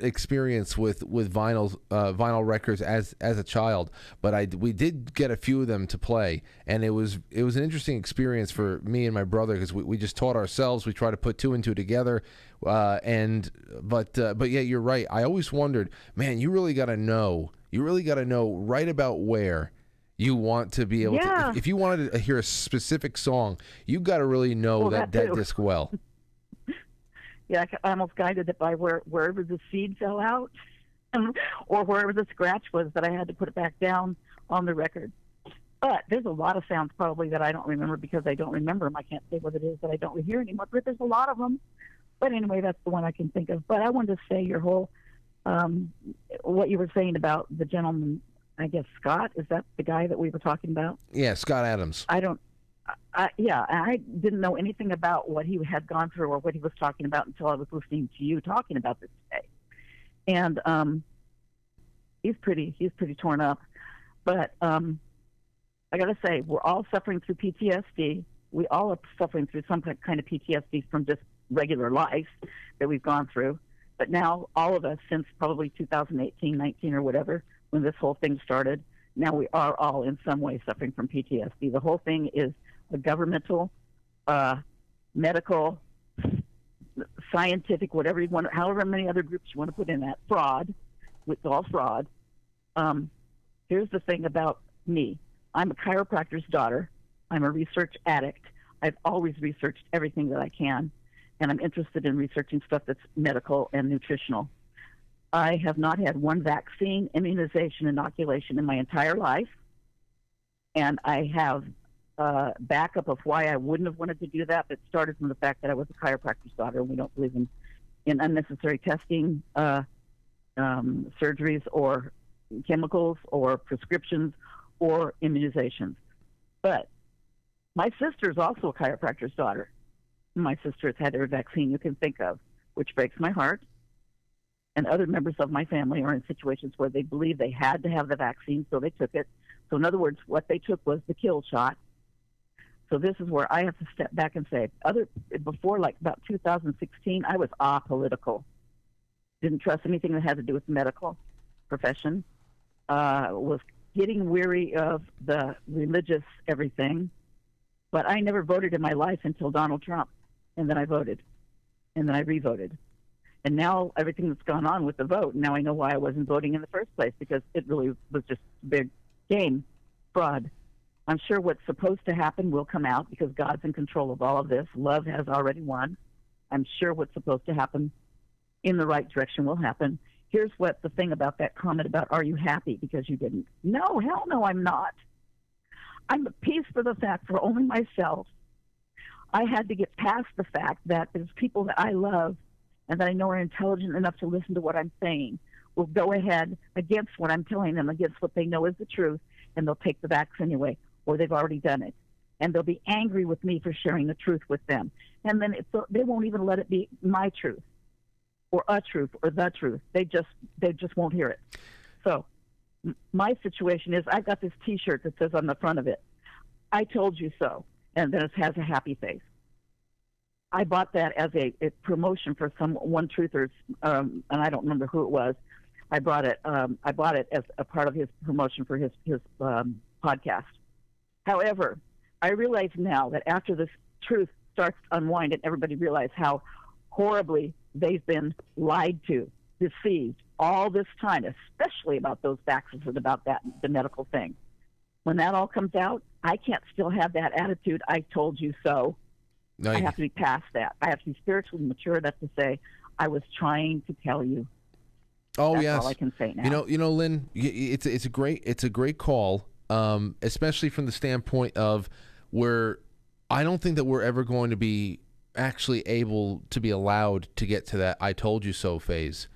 experience with vinyl records as a child, but we did get a few of them to play, and it was an interesting experience for me and my brother because we just taught ourselves. We tried to put two and two together, but yeah, you're right. I always wondered, man, you really got to know right about where you want to be able to. If you wanted to hear a specific song, you got to really know that disc well. Yeah, I almost guided it by wherever the seed fell out or wherever the scratch was that I had to put it back down on the record. But there's a lot of sounds probably that I don't remember because I don't remember them. I can't say what it is that I don't hear anymore, but there's a lot of them. But anyway, that's the one I can think of. But I wanted to say your whole, what you were saying about the gentleman, I guess Scott, is that the guy that we were talking about? Yeah, Scott Adams. I didn't know anything about what he had gone through or what he was talking about until I was listening to you talking about this today. And he's pretty torn up. But I got to say, we're all suffering through PTSD. We all are suffering through some kind of PTSD from just regular life that we've gone through. But now all of us, since probably 2018, 19 or whatever, when this whole thing started, now we are all in some way suffering from PTSD. The whole thing is a governmental, medical, scientific, whatever you want, however many other groups you want to put in that, fraud. It's all fraud. Here's the thing about me. I'm a chiropractor's daughter. I'm a research addict. I've always researched everything that I can, and I'm interested in researching stuff that's medical and nutritional. I have not had one vaccine, immunization, inoculation in my entire life, and I have backup of why I wouldn't have wanted to do that, but started from the fact that I was a chiropractor's daughter, and we don't believe in unnecessary testing, surgeries, or chemicals, or prescriptions, or immunizations. But my sister is also a chiropractor's daughter. My sister has had every vaccine you can think of, which breaks my heart. And other members of my family are in situations where they believe they had to have the vaccine, so they took it. So in other words, what they took was the kill shot. So this is where I have to step back and say, before like about 2016, I was apolitical. Didn't trust anything that had to do with the medical profession. Was getting weary of the religious everything. But I never voted in my life until Donald Trump. And then I voted. And then I re-voted. And now everything that's gone on with the vote, now I know why I wasn't voting in the first place, because it really was just big game, fraud. I'm sure what's supposed to happen will come out because God's in control of all of this. Love has already won. I'm sure what's supposed to happen in the right direction will happen. Here's what the thing about that comment about, are you happy because you didn't? No, hell no, I'm not. I'm at peace for the fact for only myself. I had to get past the fact that there's people that I love and that I know are intelligent enough to listen to what I'm saying, will go ahead against what I'm telling them, against what they know is the truth, and they'll take the vax anyway, or they've already done it. And they'll be angry with me for sharing the truth with them. And then they won't even let it be my truth, or a truth, or the truth. They just won't hear it. So my situation is I've got this T-shirt that says on the front of it, I told you so, and then it has a happy face. I bought that as a promotion for one truther, and I don't remember who it was. I bought it as a part of his promotion for his podcast. However, I realize now that after this truth starts to unwind and everybody realizes how horribly they've been lied to, deceived all this time, especially about those vaccines and about the medical thing. When that all comes out, I can't still have that attitude, I told you so. No, I have to be past that. I have to be spiritually mature enough to say, I was trying to tell you. Oh, that's yes. all I can say now. You know, Lynn, it's a great call, especially from the standpoint of where I don't think that we're ever going to be actually able to be allowed to get to that I told you so phase.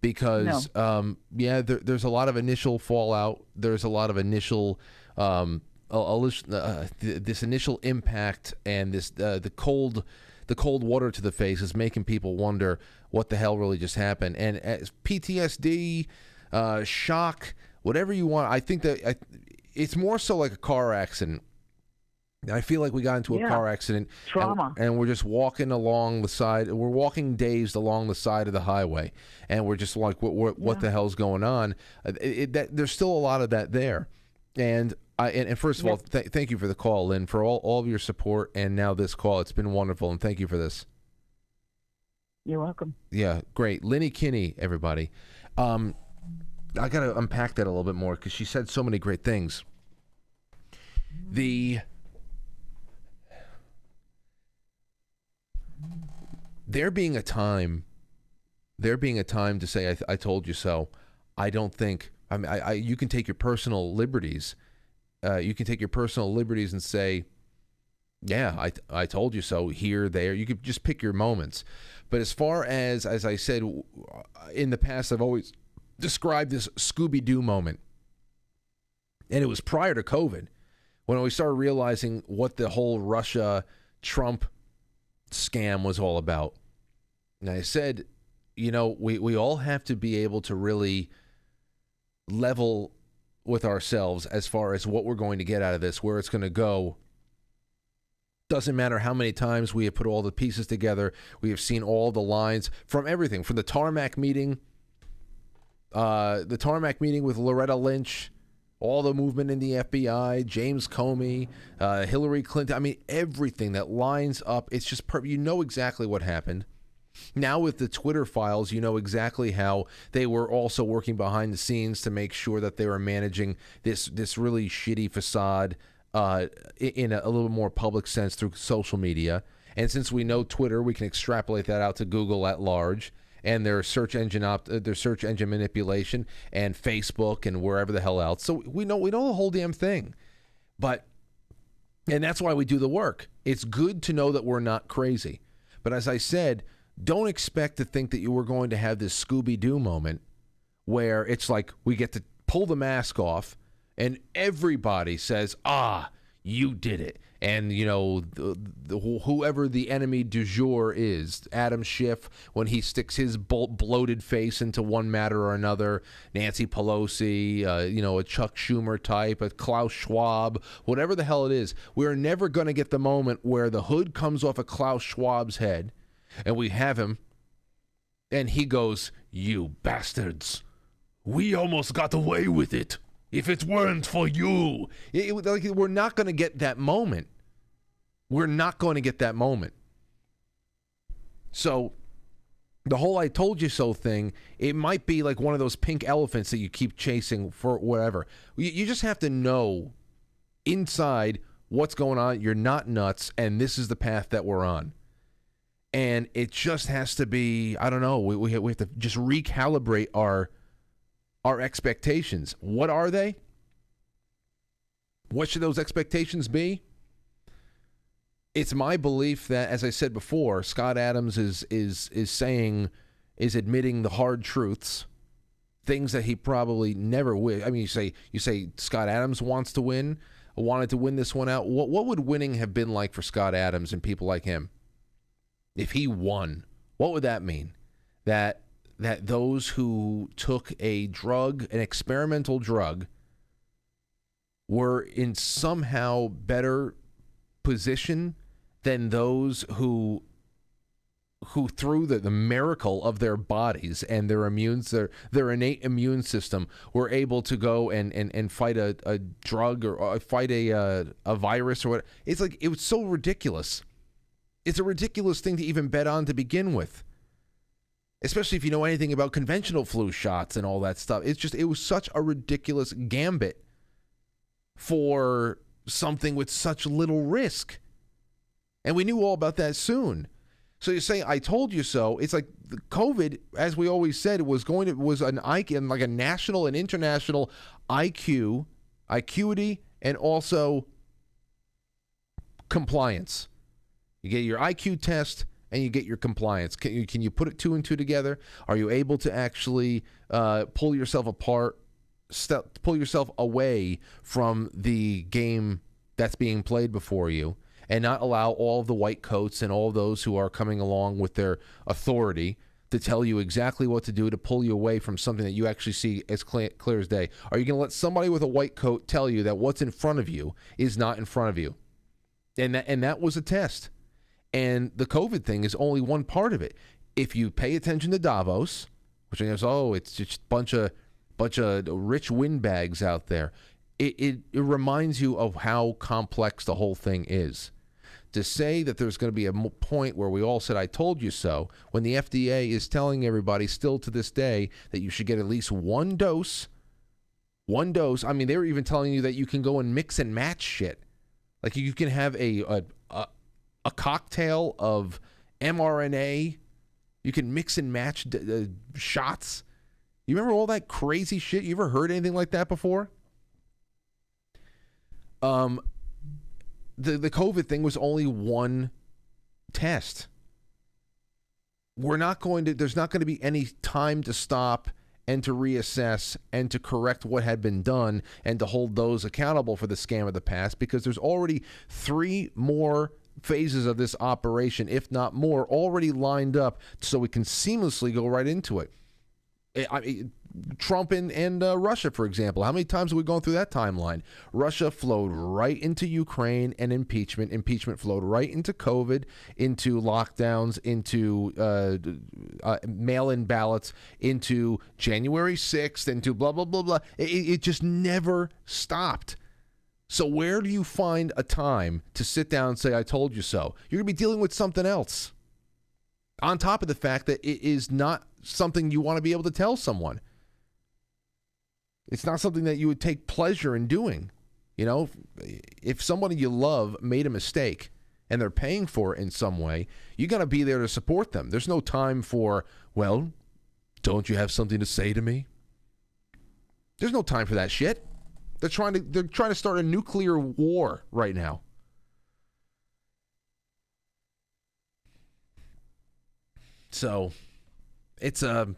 Because, no. There's a lot of initial fallout. There's a lot of initial, this initial impact, and this the cold water to the face is making people wonder what the hell really just happened. And as PTSD, shock, whatever you want, I think that it's more so like a car accident. I feel like we got into a car accident, trauma, and we're just walking along the side. We're walking dazed along the side of the highway, and we're just like, "What the hell's going on?" There's still a lot of that there, and first of all, thank you for the call, Lynn, for all of your support, and now this call. It's been wonderful, and thank you for this. You're welcome. Yeah, great, Lenny Kinney, everybody. I got to unpack that a little bit more because she said so many great things. There being a time to say, I told you so. I don't think, I mean, you can take your personal liberties. You can take your personal liberties and say, yeah, I told you so, here, there. You could just pick your moments. But as far as I said, in the past, I've always described this Scooby-Doo moment. And it was prior to COVID when we started realizing what the whole Russia-Trump scam was all about. And I said, you know, we all have to be able to really level with ourselves as far as what we're going to get out of this, where it's going to go. Doesn't matter how many times we have put all the pieces together. We have seen all the lines from everything, from the tarmac meeting with Loretta Lynch, all the movement in the FBI, James Comey, Hillary Clinton. I mean, everything that lines up. It's just perfect. You know exactly what happened. Now with the Twitter files, you know exactly how they were also working behind the scenes to make sure that they were managing this really shitty facade in a little more public sense through social media. And since we know Twitter, we can extrapolate that out to Google at large and their search engine manipulation and Facebook and wherever the hell else. So we know the whole damn thing. And that's why we do the work. It's good to know that we're not crazy. But as I said, don't expect to think that you were going to have this Scooby-Doo moment where it's like we get to pull the mask off and everybody says, you did it. And, you know, whoever the enemy du jour is, Adam Schiff, when he sticks his bloated face into one matter or another, Nancy Pelosi, a Chuck Schumer type, a Klaus Schwab, whatever the hell it is, we're never going to get the moment where the hood comes off of Klaus Schwab's head and we have him, and he goes, "You bastards, we almost got away with it. If it weren't for you." We're not going to get that moment. We're not going to get that moment. So the whole I told you so thing, it might be like one of those pink elephants that you keep chasing for whatever. You just have to know inside what's going on. You're not nuts, and this is the path that we're on. And it just has to be, I don't know, we have to just recalibrate our expectations. What are they? What should those expectations be? It's my belief that, as I said before, Scott Adams is admitting the hard truths, things that he probably never will. I mean, you say Scott Adams wanted to win this one out. What would winning have been like for Scott Adams and people like him? If he won, what would that mean? That those who took a drug, an experimental drug, were in somehow better position than those who through the miracle of their bodies and their innate immune system were able to go and fight a drug or fight a virus or what. It's like, it was so ridiculous. It's a ridiculous thing to even bet on to begin with, especially if you know anything about conventional flu shots and all that stuff. It was such a ridiculous gambit for something with such little risk. And we knew all about that soon. So you say, I told you so. It's like the COVID, as we always said, was going to, was an IQ, like a national and international IQ, acuity, and also compliance. You get your IQ test and you get your compliance. Can you put two and two together? Are you able to actually pull yourself apart, pull yourself away from the game that's being played before you, and not allow all of the white coats and all of those who are coming along with their authority to tell you exactly what to do to pull you away from something that you actually see as clear as day? Are you going to let somebody with a white coat tell you that what's in front of you is not in front of you? And that was a test. And the COVID thing is only one part of it. If you pay attention to Davos, which is, oh, it's just a bunch of rich windbags out there, it reminds you of how complex the whole thing is. To say that there's going to be a point where we all said, I told you so, when the FDA is telling everybody still to this day that you should get at least one dose. I mean, they were even telling you that you can go and mix and match shit. Like you can have a cocktail of mRNA. You can mix and match shots. You remember all that crazy shit? You ever heard anything like that before? The COVID thing was only one test. We're not going to, there's not going to be any time to stop and to reassess and to correct what had been done and to hold those accountable for the scam of the past, because there's already three more phases of this operation, if not more, already lined up so we can seamlessly go right into it. I mean, Trump and Russia, for example. How many times have we gone through that timeline? Russia flowed right into Ukraine and impeachment. Impeachment flowed right into COVID, into lockdowns, into mail-in ballots, into January 6th, into blah, blah, blah, blah. It just never stopped. So where do you find a time to sit down and say, I told you so? You're going to be dealing with something else. On top of the fact that it is not something you want to be able to tell someone. It's not something that you would take pleasure in doing. You know, if somebody you love made a mistake and they're paying for it in some way, you got to be there to support them. There's no time for, well, don't you have something to say to me? There's no time for that shit. They're trying to start a nuclear war right now. So it's something,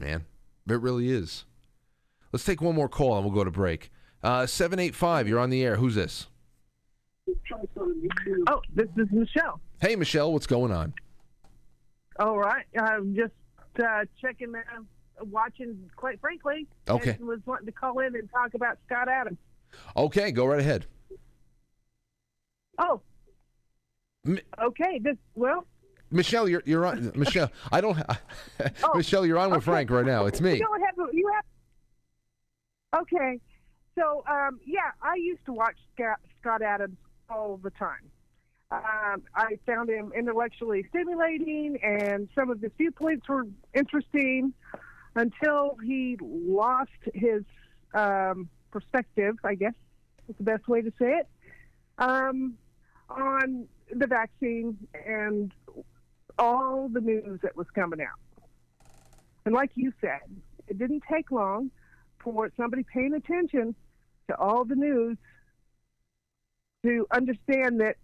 man. It really is. Let's take one more call and we'll go to break. 785, you're on the air. Who's this? Oh, this is Michelle. Hey, Michelle, what's going on? All right. I'm just checking, watching Quite Frankly. Okay. And was wanting to call in and talk about Scott Adams. Okay, go right ahead. Oh. Okay. Michelle, you're on. Michelle, I don't. Oh, Michelle, you're on with Frank right now. It's me. Okay. So I used to watch Scott Adams all the time. I found him intellectually stimulating, and some of his viewpoints were interesting until he lost his perspective. I guess is the best way to say it. On the vaccine and all the news that was coming out. And like you said, it didn't take long for somebody paying attention to all the news to understand that,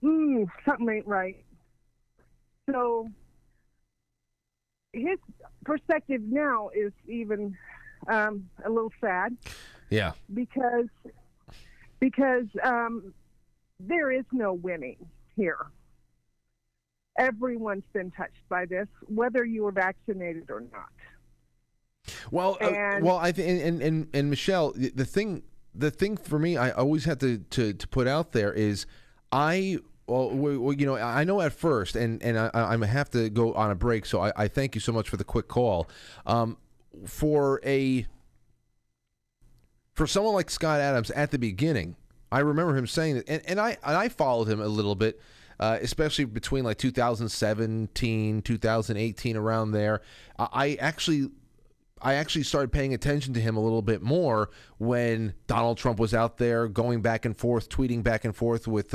something ain't right. So his perspective now is even a little sad. Yeah. Because there is no winning here. Everyone's been touched by this, whether you were vaccinated or not. Well, and Michelle, the thing for me, I always had to put out there is, I know at first, and I'm gonna have to go on a break, so I thank you so much for the quick call. For someone like Scott Adams at the beginning. I remember him saying that, and I followed him a little bit, especially between like 2017, 2018, around there. I actually I actually started paying attention to him a little bit more when Donald Trump was out there going back and forth, tweeting back and forth with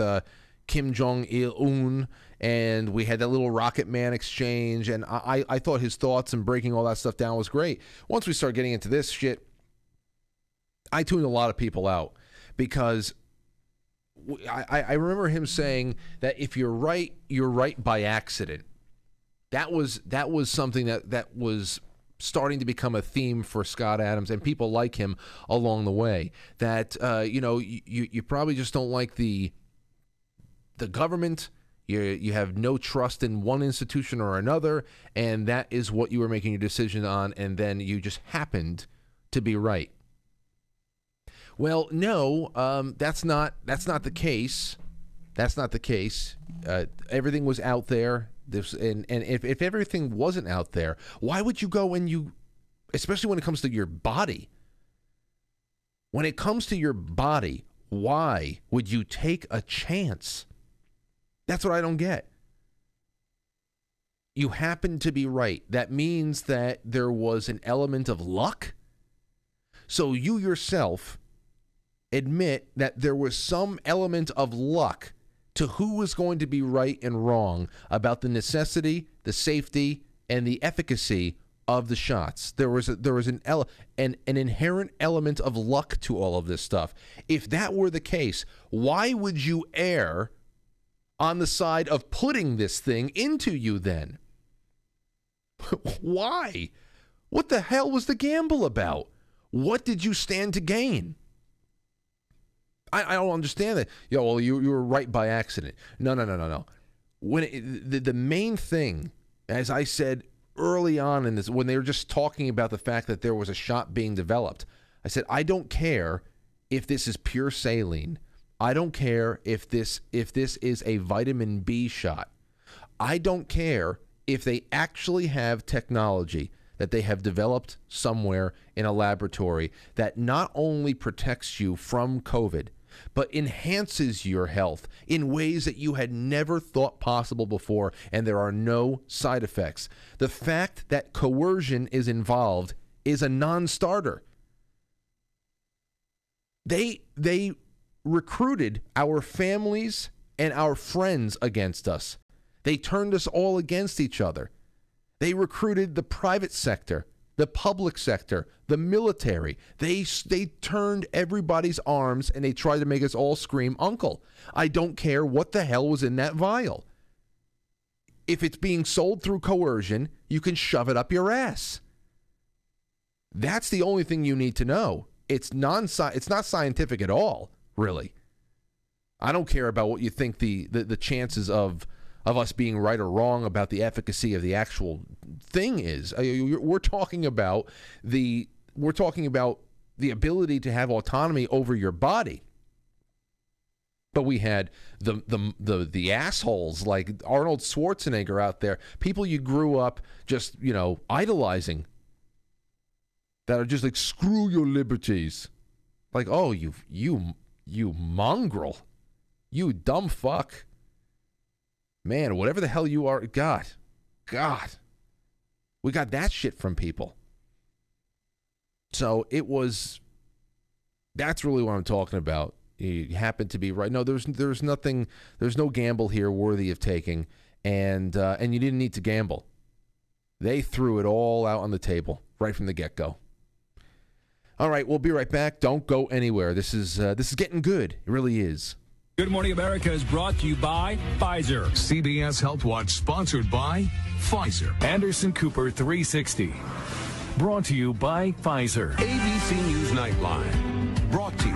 Kim Jong-il-un, and we had that little Rocket Man exchange, and I thought his thoughts and breaking all that stuff down was great. Once we started getting into this shit, I tuned a lot of people out, because I remember him saying that if you're right by accident. That was something that was starting to become a theme for Scott Adams and people like him along the way. That you know, you probably just don't like the government. You have no trust in one institution or another, and that is what you were making your decision on. And then you just happened to be right. Well, no, that's not the case. That's not the case. Everything was out there. This, and if everything wasn't out there, why would you go and especially when it comes to your body? When it comes to your body, why would you take a chance? That's what I don't get. You happen to be right. That means that there was an element of luck. So you yourself admit that there was some element of luck to who was going to be right and wrong about the necessity, the safety, and the efficacy of the shots. There was an inherent element of luck to all of this stuff. If that were the case, why would you err on the side of putting this thing into you then? Why? What the hell was the gamble about? What did you stand to gain? I don't understand that. Yo, well, you were right by accident. No. When the main thing, as I said early on in this, when they were just talking about the fact that there was a shot being developed, I said, I don't care if this is pure saline. I don't care if this is a vitamin B shot. I don't care if they actually have technology that they have developed somewhere in a laboratory that not only protects you from COVID, but enhances your health in ways that you had never thought possible before, and there are no side effects. The fact that coercion is involved is a non-starter. They recruited our families and our friends against us. They turned us all against each other. They recruited the private sector, the public sector, the military. They turned everybody's arms, and they tried to make us all scream, uncle. I don't care what the hell was in that vial. If it's being sold through coercion, you can shove it up your ass. That's the only thing you need to know. It's not scientific at all, really. I don't care about what you think the chances of us being right or wrong about the efficacy of the actual thing is. We're talking about the ability to have autonomy over your body. But we had the assholes like Arnold Schwarzenegger out there, people you grew up just, you know, idolizing, that are just like, screw your liberties. Like, oh, you mongrel, you dumb fuck. Man, whatever the hell you are, God, we got that shit from people. So that's really what I'm talking about. You happen to be right. No, there's nothing, there's no gamble here worthy of taking, and you didn't need to gamble. They threw it all out on the table right from the get-go. All right, we'll be right back. Don't go anywhere. This is getting good. It really is. Good Morning America is brought to you by Pfizer. CBS Health Watch, sponsored by Pfizer. Anderson Cooper 360, brought to you by Pfizer. ABC News Nightline, brought to you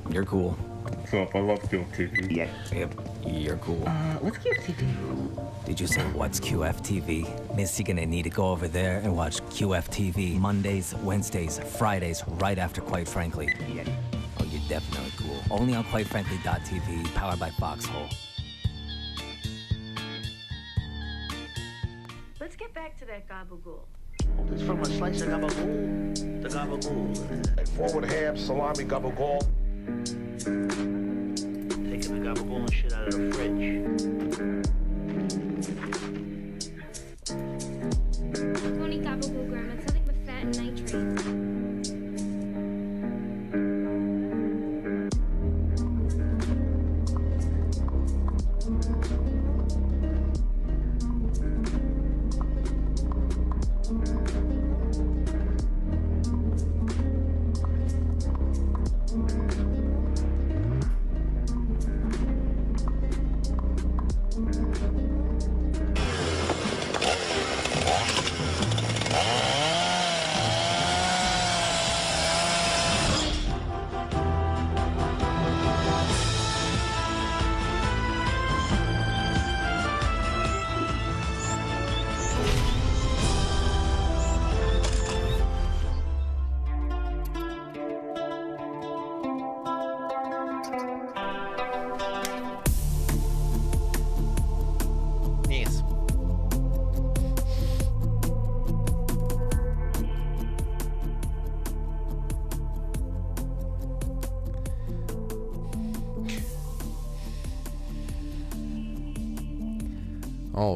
You're cool. What's up? I love QFTV. Yep. You're cool. What's QFTV? Did you say what's QFTV? Miss, you're gonna need to go over there and watch QFTV Mondays, Wednesdays, Fridays, right after Quite Frankly. Yep. Oh, you're definitely cool. Only on QuiteFrankly.tv, powered by Foxhole. Let's get back to that gabagool. It's from a slice of gabagool. The gabagool. Like forward ham, salami, gabagool. Taking the gabagool and shit out of the fridge. I won't eat gabagool, Grandma. It's nothing but fat and nitrates.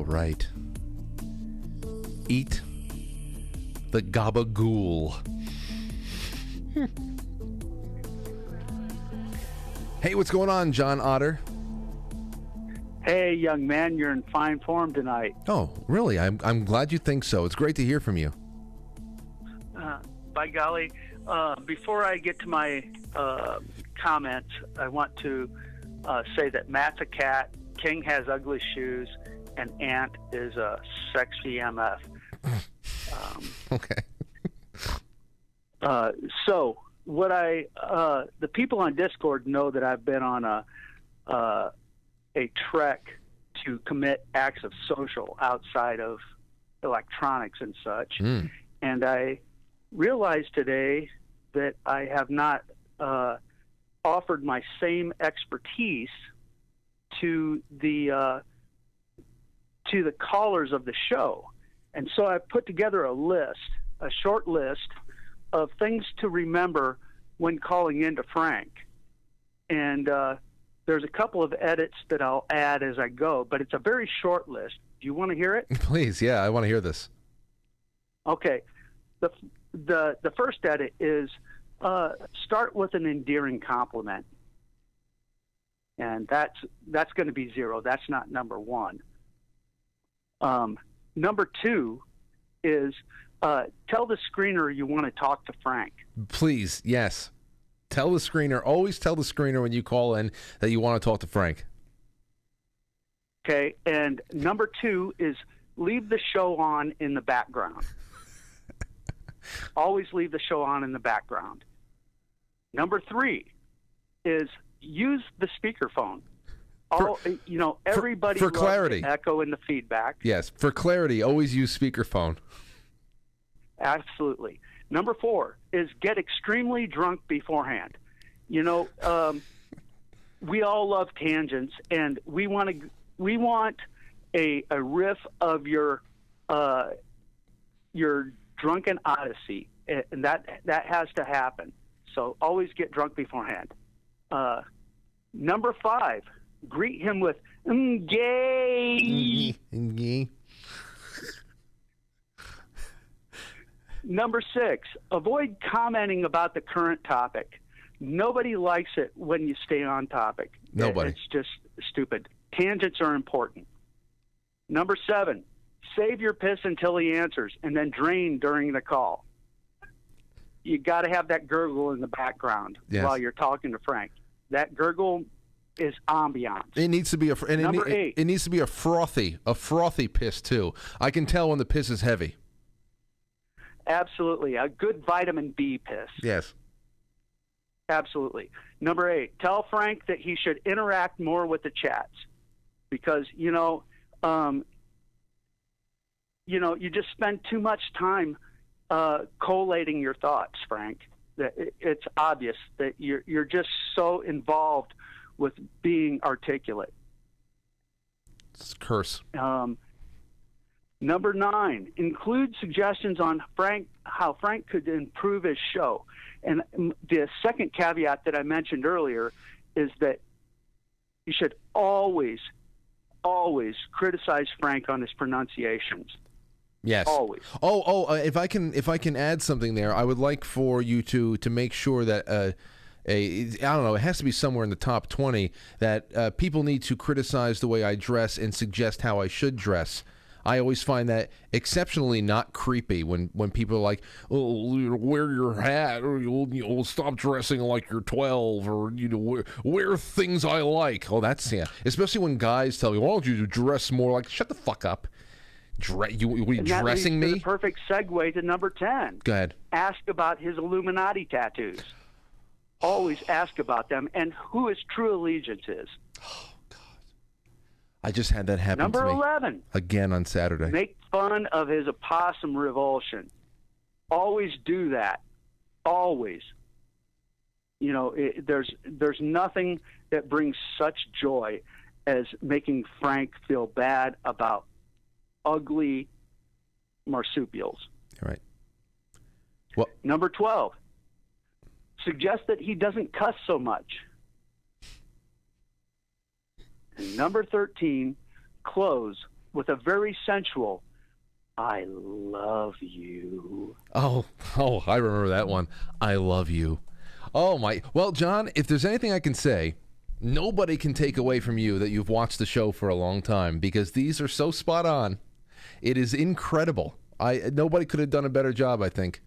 Right. Eat the gabagool. Hey, what's going on, John Otter? Hey, young man, you're in fine form tonight. Oh, really? I'm glad you think so. It's great to hear from you. By golly, before I get to my comments, I want to say that Matt's a cat, King has ugly shoes, and Ant is a sexy MF. Okay. So what I the people on Discord know that I've been on a trek to commit acts of social outside of electronics and such. Mm. And I realized today that I have not offered my same expertise to the callers of the show. And so I put together a list, a short list of things to remember when calling into Frank. And there's a couple of edits that I'll add as I go, but it's a very short list. Do you want to hear it? Please, yeah, I want to hear this. Okay. The first edit is start with an endearing compliment. And that's going to be zero. That's not number one. Number two is tell the screener you want to talk to Frank. Please, yes. Tell the screener. Always tell the screener when you call in that you want to talk to Frank. Okay, and number two is leave the show on in the background. Always leave the show on in the background. Number three is use the speakerphone. You know, everybody for clarity, echo in the feedback. Yes, for clarity, always use speakerphone. Absolutely. Number four is get extremely drunk beforehand. You know, we all love tangents, and we want a riff of your drunken odyssey, and that has to happen. So always get drunk beforehand. Number five. Greet him with gay. Number six, avoid commenting about the current topic. Nobody likes it when you stay on topic. Nobody. It's just stupid. Tangents are important. Number seven, save your piss until he answers and then drain during the call. You got to have that gurgle in the background while you're talking to Frank. That gurgle is ambiance. It needs to be it needs to be a frothy piss too. I can tell when the piss is heavy. Absolutely. A good vitamin B piss. Yes. Absolutely. Number 8, tell Frank that he should interact more with the chats, because, you just spend too much time collating your thoughts, Frank. It's obvious that you're just so involved with being articulate. It's a curse. Number 9, include suggestions on how Frank could improve his show. And the second caveat that I mentioned earlier is that you should always, always criticize Frank on his pronunciations. Yes. Always. If I can add something there, I would like for you to make sure that it has to be somewhere in the top 20 that people need to criticize the way I dress and suggest how I should dress. I always find that exceptionally not creepy when people are like, oh, wear your hat, or you'll stop dressing like you're 12, or wear things I like. Oh, that's, yeah. Especially when guys tell me, why don't you dress more like, shut the fuck up. Were you dressing me? That's a perfect segue to number 10. Go ahead. Ask about his Illuminati tattoos. Always ask about them and who his true allegiance is. I just had that happen to me. Number 11. Again on Saturday. Make fun of his opossum revulsion. Always do that. Always. There's nothing that brings such joy as making Frank feel bad about ugly marsupials. All right. Well, number 12. Suggest that he doesn't cuss so much. And number 13, close with a very sensual, I love you. Oh, I remember that one. I love you. Oh, my. Well, John, if there's anything I can say, nobody can take away from you that you've watched the show for a long time, because these are so spot on. It is incredible. Nobody could have done a better job, I think.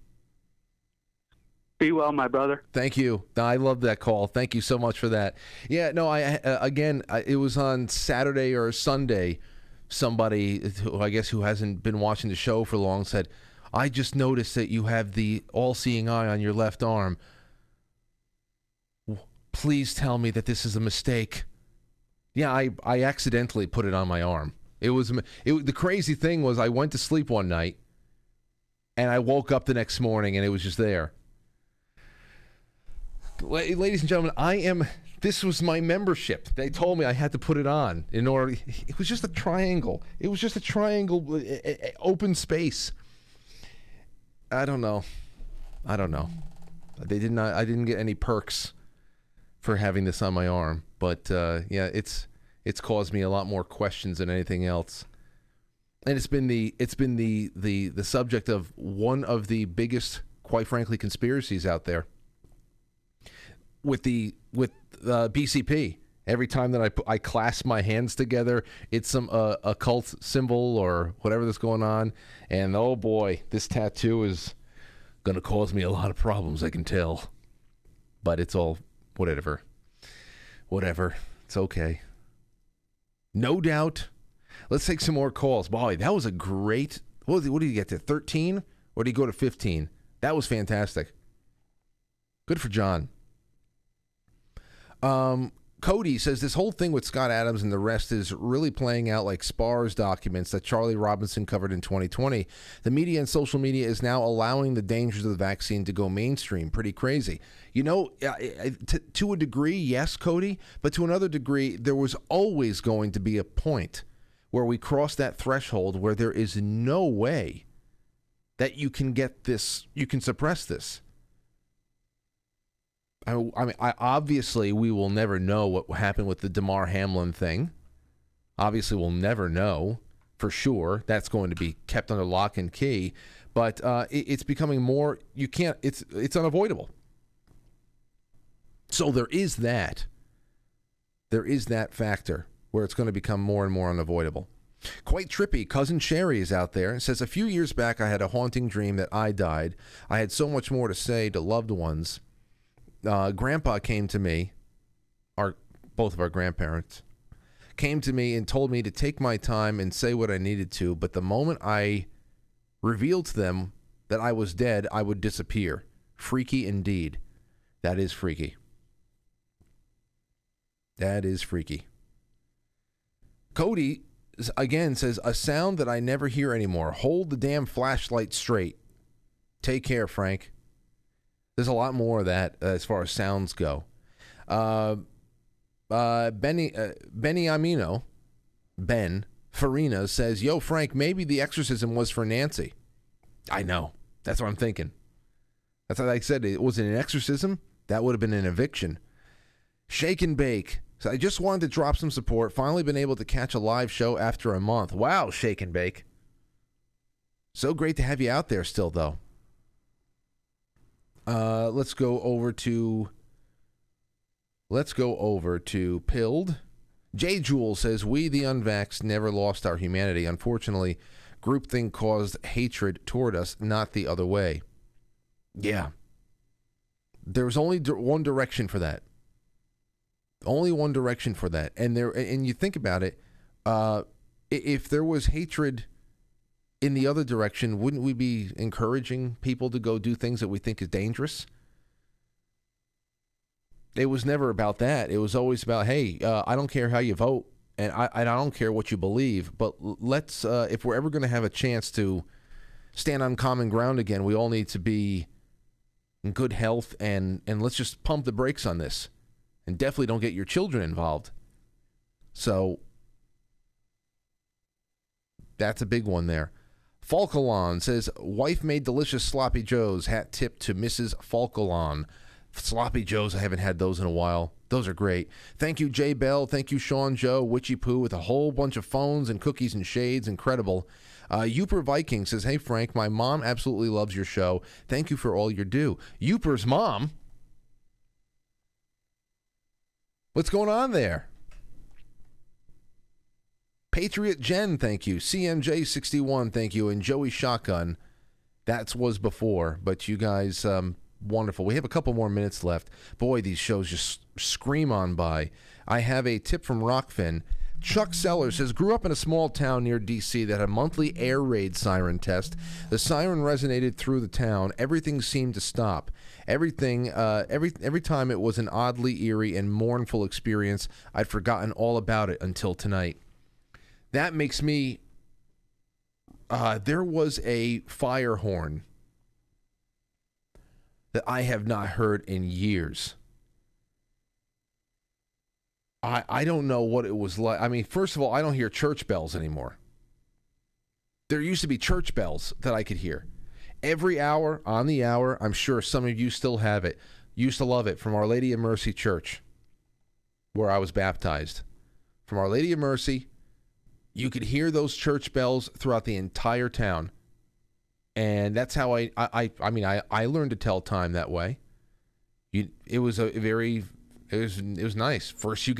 Be well, my brother. Thank you. I love that call. Thank you so much for that. Yeah, no, it was on Saturday or Sunday, somebody, who, I guess, who hasn't been watching the show for long said, I just noticed that you have the all-seeing eye on your left arm. Please tell me that this is a mistake. Yeah, I accidentally put it on my arm. The crazy thing was I went to sleep one night, and I woke up the next morning, and it was just there. Ladies and gentlemen, this was my membership. They told me I had to put it on in order. It was just a triangle. It was just a triangle, open space. I don't know. I didn't get any perks for having this on my arm, but yeah, it's caused me a lot more questions than anything else. And it's been the subject of one of the biggest, quite frankly, conspiracies out there. With BCP, every time that I clasp my hands together, it's some occult symbol or whatever that's going on. And oh boy, this tattoo is going to cause me a lot of problems, I can tell. But it's all whatever. It's okay. No doubt. Let's take some more calls. Boy, that was a great. What did you get to 13, or did you go to 15? That was fantastic. Good for John. Cody says this whole thing with Scott Adams and the rest is really playing out like SPARS documents that Charlie Robinson covered in 2020. The media and social media is now allowing the dangers of the vaccine to go mainstream. Pretty crazy. To a degree, yes, Cody, but to another degree, there was always going to be a point where we cross that threshold where there is no way that you can get this, you can suppress this. I mean, obviously, we will never know what happened with the Damar Hamlin thing. Obviously, we'll never know for sure. That's going to be kept under lock and key. But it's becoming more, you can't, it's unavoidable. So there is that. There is that factor where it's going to become more and more unavoidable. Quite trippy. Cousin Sherry is out there and says, a few years back, I had a haunting dream that I died. I had so much more to say to loved ones. Grandpa came to me, both of our grandparents, came to me and told me to take my time and say what I needed to, but the moment I revealed to them that I was dead, I would disappear. Freaky indeed. That is freaky. That is freaky. Cody, again, says, a sound that I never hear anymore. Hold the damn flashlight straight. Take care, Frank. There's a lot more of that as far as sounds go. Ben Farina says, yo, Frank, maybe the exorcism was for Nancy. I know. That's what I'm thinking. That's what I said. It wasn't an exorcism. That would have been an eviction. Shake and Bake. So I just wanted to drop some support. Finally been able to catch a live show after a month. Wow, Shake and Bake. So great to have you out there still, though. Let's go over to... Pilled. J. Jewel says, we, the unvaxxed, never lost our humanity. Unfortunately, groupthink caused hatred toward us, not the other way. Yeah. There was only one direction for that. Only one direction for that. And you think about it, if there was hatred in the other direction, wouldn't we be encouraging people to go do things that we think is dangerous? It was never about that. It was always about, hey, I don't care how you vote, and I don't care what you believe, but let's, if we're ever going to have a chance to stand on common ground again, we all need to be in good health, and let's just pump the brakes on this. And definitely don't get your children involved. So that's a big one there. Falcalon says, wife made delicious sloppy joes. Hat tip to Mrs. Falcalon. Sloppy joes, I haven't had those in a while. Those are great. Thank you, Jay Bell. Thank you, Sean Joe. Witchy Poo with a whole bunch of phones and cookies and shades. Incredible. Youper Viking says, hey, Frank, my mom absolutely loves your show. Thank you for all you do. Youper's mom? What's going on there? Patriot Jen, thank you. CMJ61, thank you. And Joey Shotgun, that was before. But you guys, wonderful. We have a couple more minutes left. Boy, these shows just scream on by. I have a tip from Rockfin. Chuck Sellers says, grew up in a small town near D.C. that had a monthly air raid siren test. The siren resonated through the town. Everything seemed to stop. Every time it was an oddly eerie and mournful experience. I'd forgotten all about it until tonight. That makes me... there was a fire horn that I have not heard in years. I don't know what it was like. I mean, first of all, I don't hear church bells anymore. There used to be church bells that I could hear. Every hour, on the hour, I'm sure some of you still have it. Used to love it from Our Lady of Mercy Church, where I was baptized. From Our Lady of Mercy, you could hear those church bells throughout the entire town. And that's how I learned to tell time that way. It was nice. First, you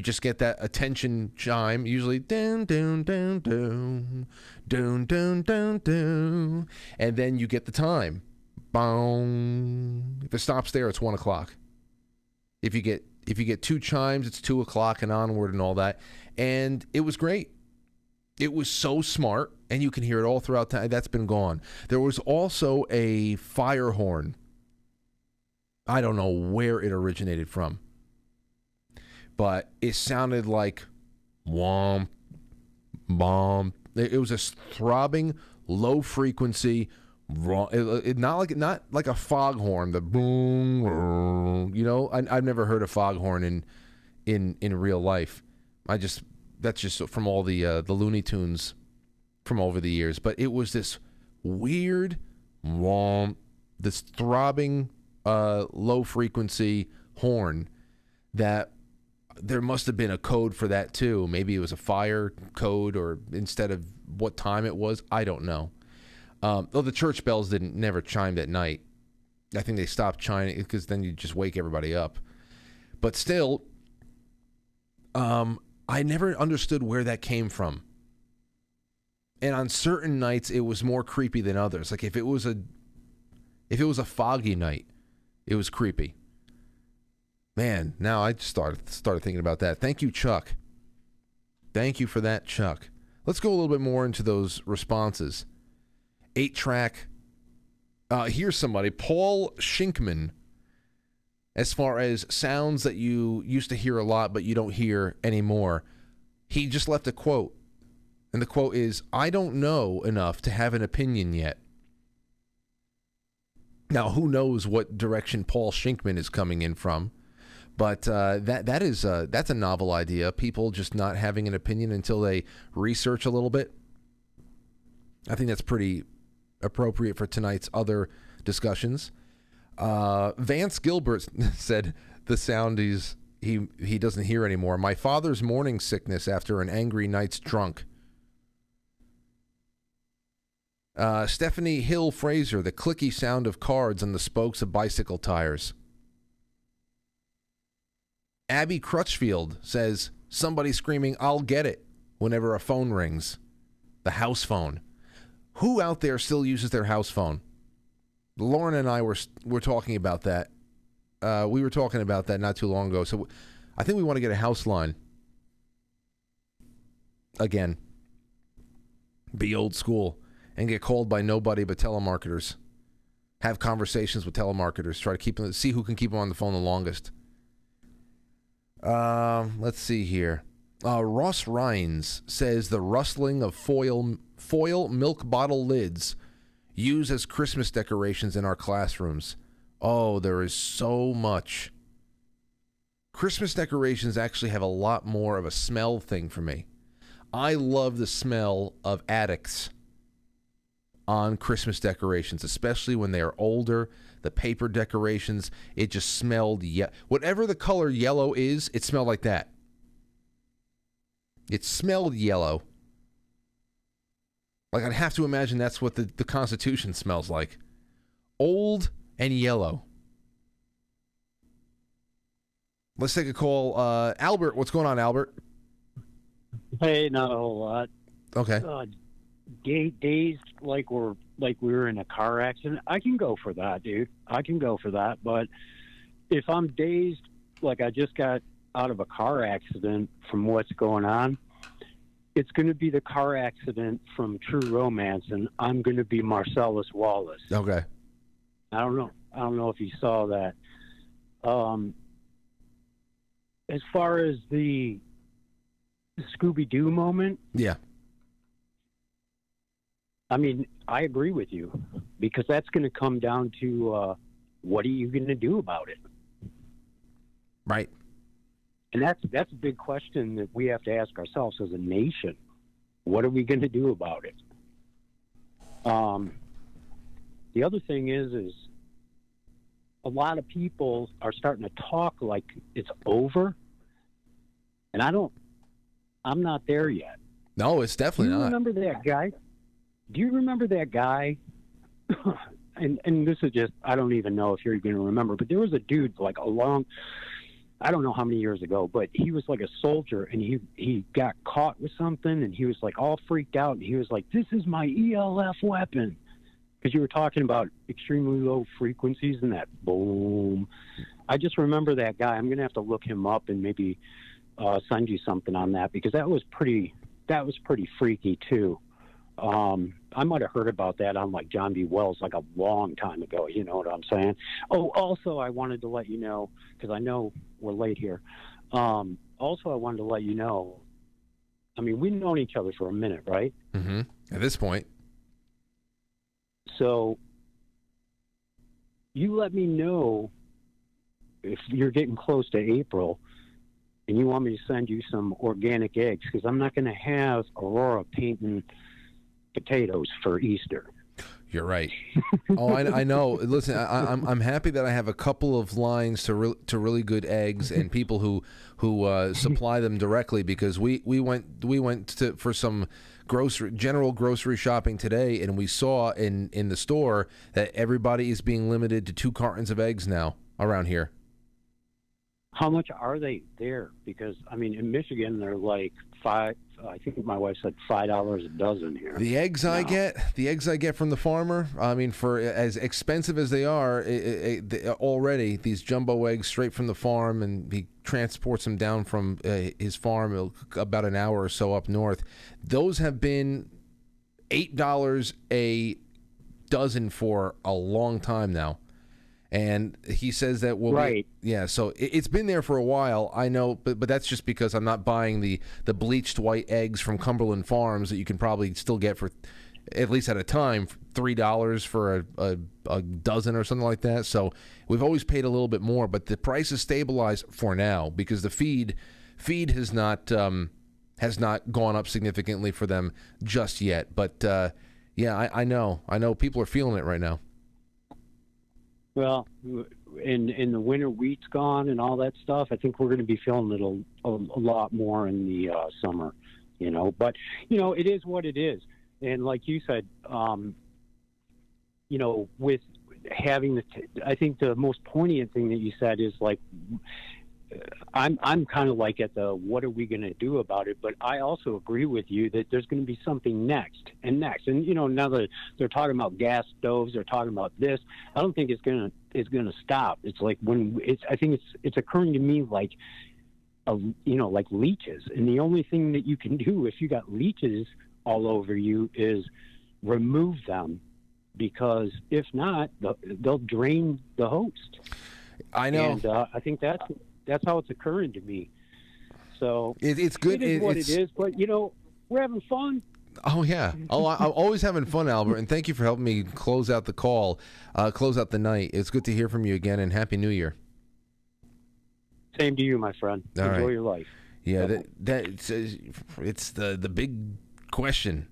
just get that attention chime, usually down, down, down, down, down, down, down, down, and then you get the time. Bong. If it stops there, it's 1 o'clock. If you get two chimes, it's 2 o'clock and onward and all that. And it was great. It was so smart, and you can hear it all throughout time. That's been gone. There was also a fire horn. I don't know where it originated from, but it sounded like womp, bomb. It was a throbbing, low frequency, not like a foghorn. The boom, boom, you know. I've never heard a foghorn in real life. That's just from all the Looney Tunes from over the years. But it was this weird womp, this throbbing, low frequency horn that there must have been a code for that too. Maybe it was a fire code, or instead of what time it was, I don't know. Though the church bells never chimed at night. I think they stopped chiming because then you just wake everybody up. But still, I never understood where that came from. And on certain nights, it was more creepy than others. Like if it was a foggy night, it was creepy. Man, now I just started thinking about that. Thank you, Chuck. Thank you for that, Chuck. Let's go a little bit more into those responses. 8-track. Here's somebody. Paul Shinkman as far as sounds that you used to hear a lot but you don't hear anymore. He just left a quote, and the quote is, "I don't know enough to have an opinion yet." Now, who knows what direction Paul Shinkman is coming in from, but that's a novel idea, people just not having an opinion until they research a little bit. I think that's pretty appropriate for tonight's other discussions. Vance Gilbert said the sound he doesn't hear anymore. My father's morning sickness after an angry night's drunk. Stephanie Hill Fraser, the clicky sound of cards on the spokes of bicycle tires. Abby Crutchfield says, somebody screaming, "I'll get it," whenever a phone rings. The house phone. Who out there still uses their house phone? Lauren and I were talking about that. We were talking about that not too long ago. So I think we want to get a house line. Again, be old school and get called by nobody but telemarketers. Have conversations with telemarketers. Try to keep them, see who can keep them on the phone the longest. Let's see here. Ross Rhines says the rustling of foil milk bottle lids used as Christmas decorations in our classrooms. Oh, there is so much. Christmas decorations actually have a lot more of a smell thing for me. I love the smell of attics on Christmas decorations, especially when they are older. The paper decorations, it just smelled whatever the color yellow is, it smelled like that. It smelled yellow. Like, I'd have to imagine that's what the Constitution smells like. Old and yellow. Let's take a call. Albert, what's going on, Albert? Hey, not a whole lot. Okay. Days like we were in a car accident. I can go for that, dude. I can go for that. But if I'm dazed, like I just got out of a car accident from what's going on, it's going to be the car accident from True Romance, and I'm going to be Marcellus Wallace. Okay. I don't know if you saw that. As far as the Scooby-Doo moment, yeah. I mean, I agree with you, because that's going to come down to what are you going to do about it? Right. And that's a big question that we have to ask ourselves as a nation. What are we going to do about it? The other thing is a lot of people are starting to talk like it's over, and I'm not there yet. No, it's definitely not. Do you remember that guy? and this is just, I don't even know if you're going to remember, but there was a dude like I don't know how many years ago, but he was like a soldier, and he got caught with something, and he was like all freaked out, and he was like, "This is my ELF weapon," because you were talking about extremely low frequencies and that boom. I just remember that guy. I'm going to have to look him up and maybe send you something on that, because that was pretty freaky too. I might have heard about that on like John B. Wells like a long time ago. You know what I'm saying? Oh, also I wanted to let you know, because I know we're late here. Also I wanted to let you know, I mean, we've known each other for a minute, right? Mm-hmm. At this point. So you let me know if you're getting close to April and you want me to send you some organic eggs, because I'm not going to have Aurora painting potatoes for Easter. You're right. Oh, I know. Listen, I'm happy that I have a couple of lines to really good eggs and people who supply them directly, because we went for some general grocery shopping today, and we saw in the store that everybody is being limited to 2 cartons of eggs now around here. How much are they there? Because I mean, in Michigan they're like $5. I think my wife said $5 a dozen here. The eggs I get from the farmer, I mean, for as expensive as they are, already these jumbo eggs straight from the farm, and he transports them down from his farm about an hour or so up north. Those have been $8 a dozen for a long time now. And he says that we'll be, yeah, so it's been there for a while, I know, but that's just because I'm not buying the bleached white eggs from Cumberland Farms that you can probably still get for, at least at a time, $3 for a dozen or something like that. So we've always paid a little bit more, but the price has stabilized for now because the feed has not gone up significantly for them just yet. But yeah, I know people are feeling it right now. Well, in the winter, wheat's gone and all that stuff. I think we're going to be feeling it a lot more in the summer, you know. But, you know, it is what it is. And like you said, you know, with having I think the most poignant thing that you said is, like, I'm kind of like at the what are we going to do about it, but I also agree with you that there's going to be something next and next. And, you know, now that they're talking about gas stoves, they're talking about this, I don't think it's going to stop. It's like I think it's occurring to me like, you know, like leeches. And the only thing that you can do if you got leeches all over you is remove them, because if not, they'll drain the host. I know. And I think that's how it's occurring to me. So it's good. It is what it is, but, you know, we're having fun. Oh, yeah. Oh, I'm always having fun, Albert, and thank you for helping me close out the call, close out the night. It's good to hear from you again, and Happy New Year. Same to you, my friend. Enjoy your life. Yeah, it's the big question.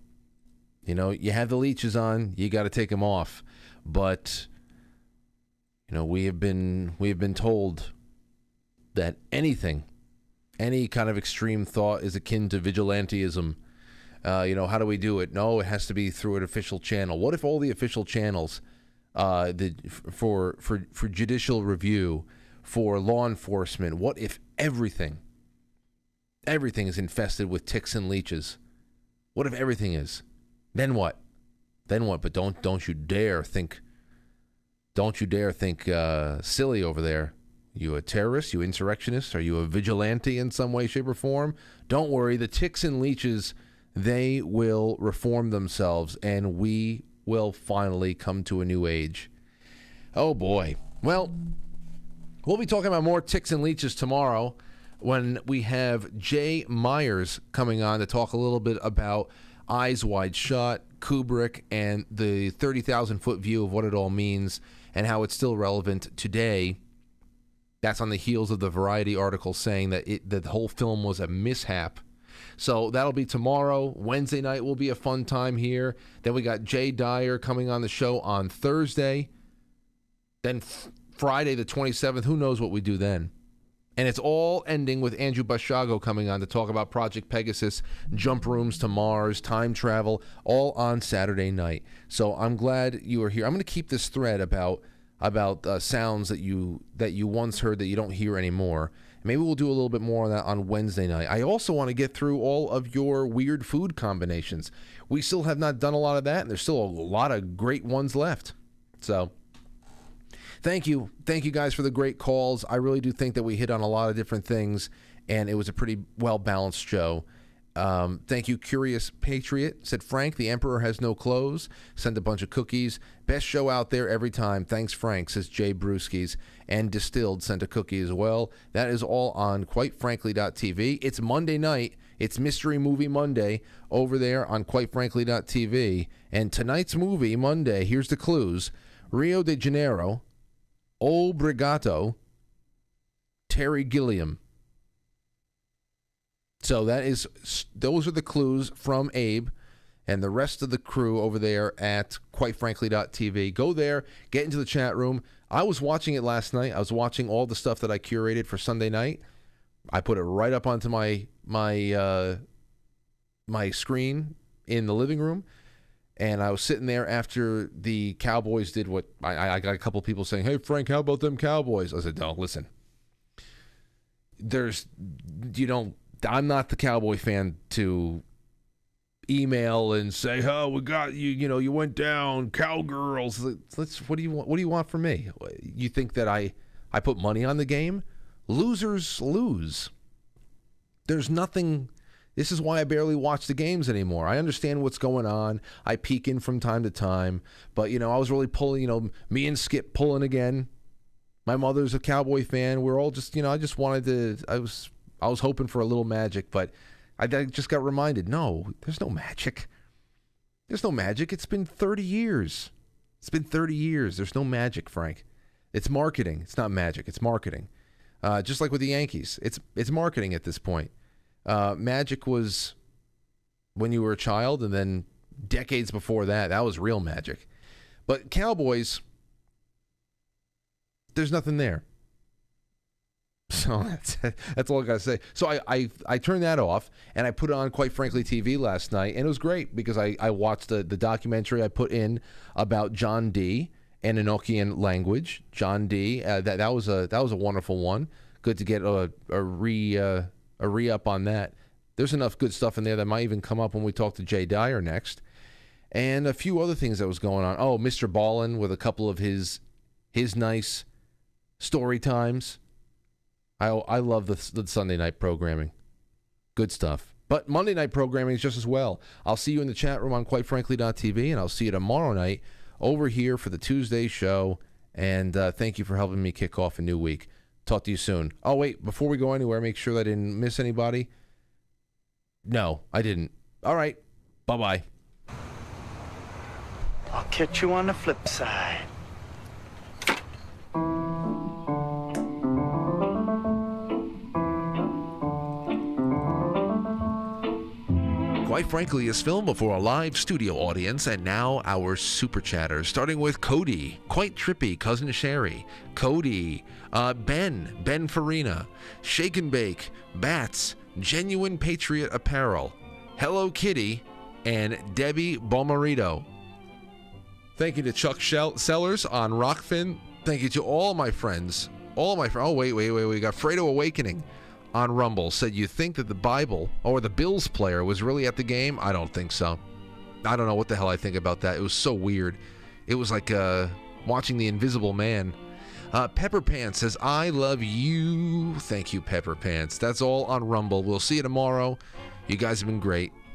You know, you have the leeches on, you got to take them off. But, you know, we have been told that any kind of extreme thought is akin to vigilantism. You know, how do we do it? No, it has to be through an official channel. What if all the official channels for judicial review, for law enforcement, what if everything is infested with ticks and leeches? What if everything is? Then what? Then what? But don't you dare think silly over there. You a terrorist? You insurrectionist? Are you a vigilante in some way, shape, or form? Don't worry. The ticks and leeches, they will reform themselves, and we will finally come to a new age. Oh, boy. Well, we'll be talking about more ticks and leeches tomorrow when we have Jay Myers coming on to talk a little bit about Eyes Wide Shut, Kubrick, and the 30,000-foot view of what it all means and how it's still relevant today. That's on the heels of the Variety article saying that the whole film was a mishap. So that'll be tomorrow. Wednesday night will be a fun time here. Then we got Jay Dyer coming on the show on Thursday. Then Friday the 27th, who knows what we do then. And it's all ending with Andrew Basiago coming on to talk about Project Pegasus, jump rooms to Mars, time travel, all on Saturday night. So I'm glad you are here. I'm going to keep this thread about sounds that you once heard that you don't hear anymore. Maybe we'll do a little bit more on that on Wednesday night. I also want to get through all of your weird food combinations. We still have not done a lot of that, and there's still a lot of great ones left. So thank you. Thank you guys for the great calls. I really do think that we hit on a lot of different things, and it was a pretty well-balanced show. Thank you, Curious Patriot. Said, Frank, the Emperor has no clothes. Send a bunch of cookies. Best show out there every time. Thanks, Frank, says Jay Brewskis. And Distilled sent a cookie as well. That is all on QuiteFrankly.tv. It's Monday night. It's Mystery Movie Monday over there on QuiteFrankly.tv. And tonight's movie, Monday, here's the clues. Rio de Janeiro, Obrigado, Terry Gilliam. So those are the clues from Abe and the rest of the crew over there at QuiteFrankly.tv. Go there, get into the chat room. I was watching it last night. I was watching all the stuff that I curated for Sunday night. I put it right up onto my screen in the living room, and I was sitting there after the Cowboys did what I got a couple people saying, "Hey, Frank, how about them Cowboys?" I said, "No, listen. I'm not the Cowboy fan to email and say, oh, we got you, you know, you went down, Cowgirls. What do you want? What do you want from me? You think that I put money on the game? Losers lose. There's nothing. This is why I barely watch the games anymore. I understand what's going on. I peek in from time to time. But, you know, I was really pulling, you know, me and Skip pulling again. My mother's a cowboy fan. We're all just, you know, I just wanted to, I was hoping for a little magic, but I just got reminded, no, there's no magic. There's no magic. It's been 30 years. It's been 30 years. There's no magic, Frank. It's marketing. It's not magic. It's marketing. Just like with the Yankees. It's marketing at this point. Magic was when you were a child, and then decades before that, that was real magic. But Cowboys, there's nothing there. So that's all I gotta say. So I turned that off, and I put it on Quite Frankly TV last night, and it was great because I watched the documentary I put in about John Dee and Enochian language. John Dee, that was a wonderful one. Good to get a re-up on that. There's enough good stuff in there that might even come up when we talk to Jay Dyer next, and a few other things that was going on. Oh, Mr. Ballin with a couple of his nice story times. I love the Sunday night programming. Good stuff. But Monday night programming is just as well. I'll see you in the chat room on QuiteFrankly.tv, and I'll see you tomorrow night over here for the Tuesday show. And thank you for helping me kick off a new week. Talk to you soon. Oh, wait, before we go anywhere, make sure that I didn't miss anybody. No, I didn't. All right, bye-bye. I'll catch you on the flip side. Quite Frankly is filmed before a live studio audience, and now our super chatters, starting with Cody, Quite Trippy, Cousin Sherry, Cody, Ben Farina, Shake and Bake, Bats, Genuine Patriot Apparel, Hello Kitty, and Debbie Bomarito. Thank you to Chuck Sellers on Rockfin. Thank you to all my friends. Oh, wait. We got Fredo Awakening on Rumble said, you think that the Bible or the Bills player was really at the game? I don't think so. I don't know what the hell I think about that. It was so weird. It was like watching The Invisible Man. Pepper Pants says, I love you. Thank you, Pepper Pants. That's all on Rumble. We'll see you tomorrow. You guys have been great.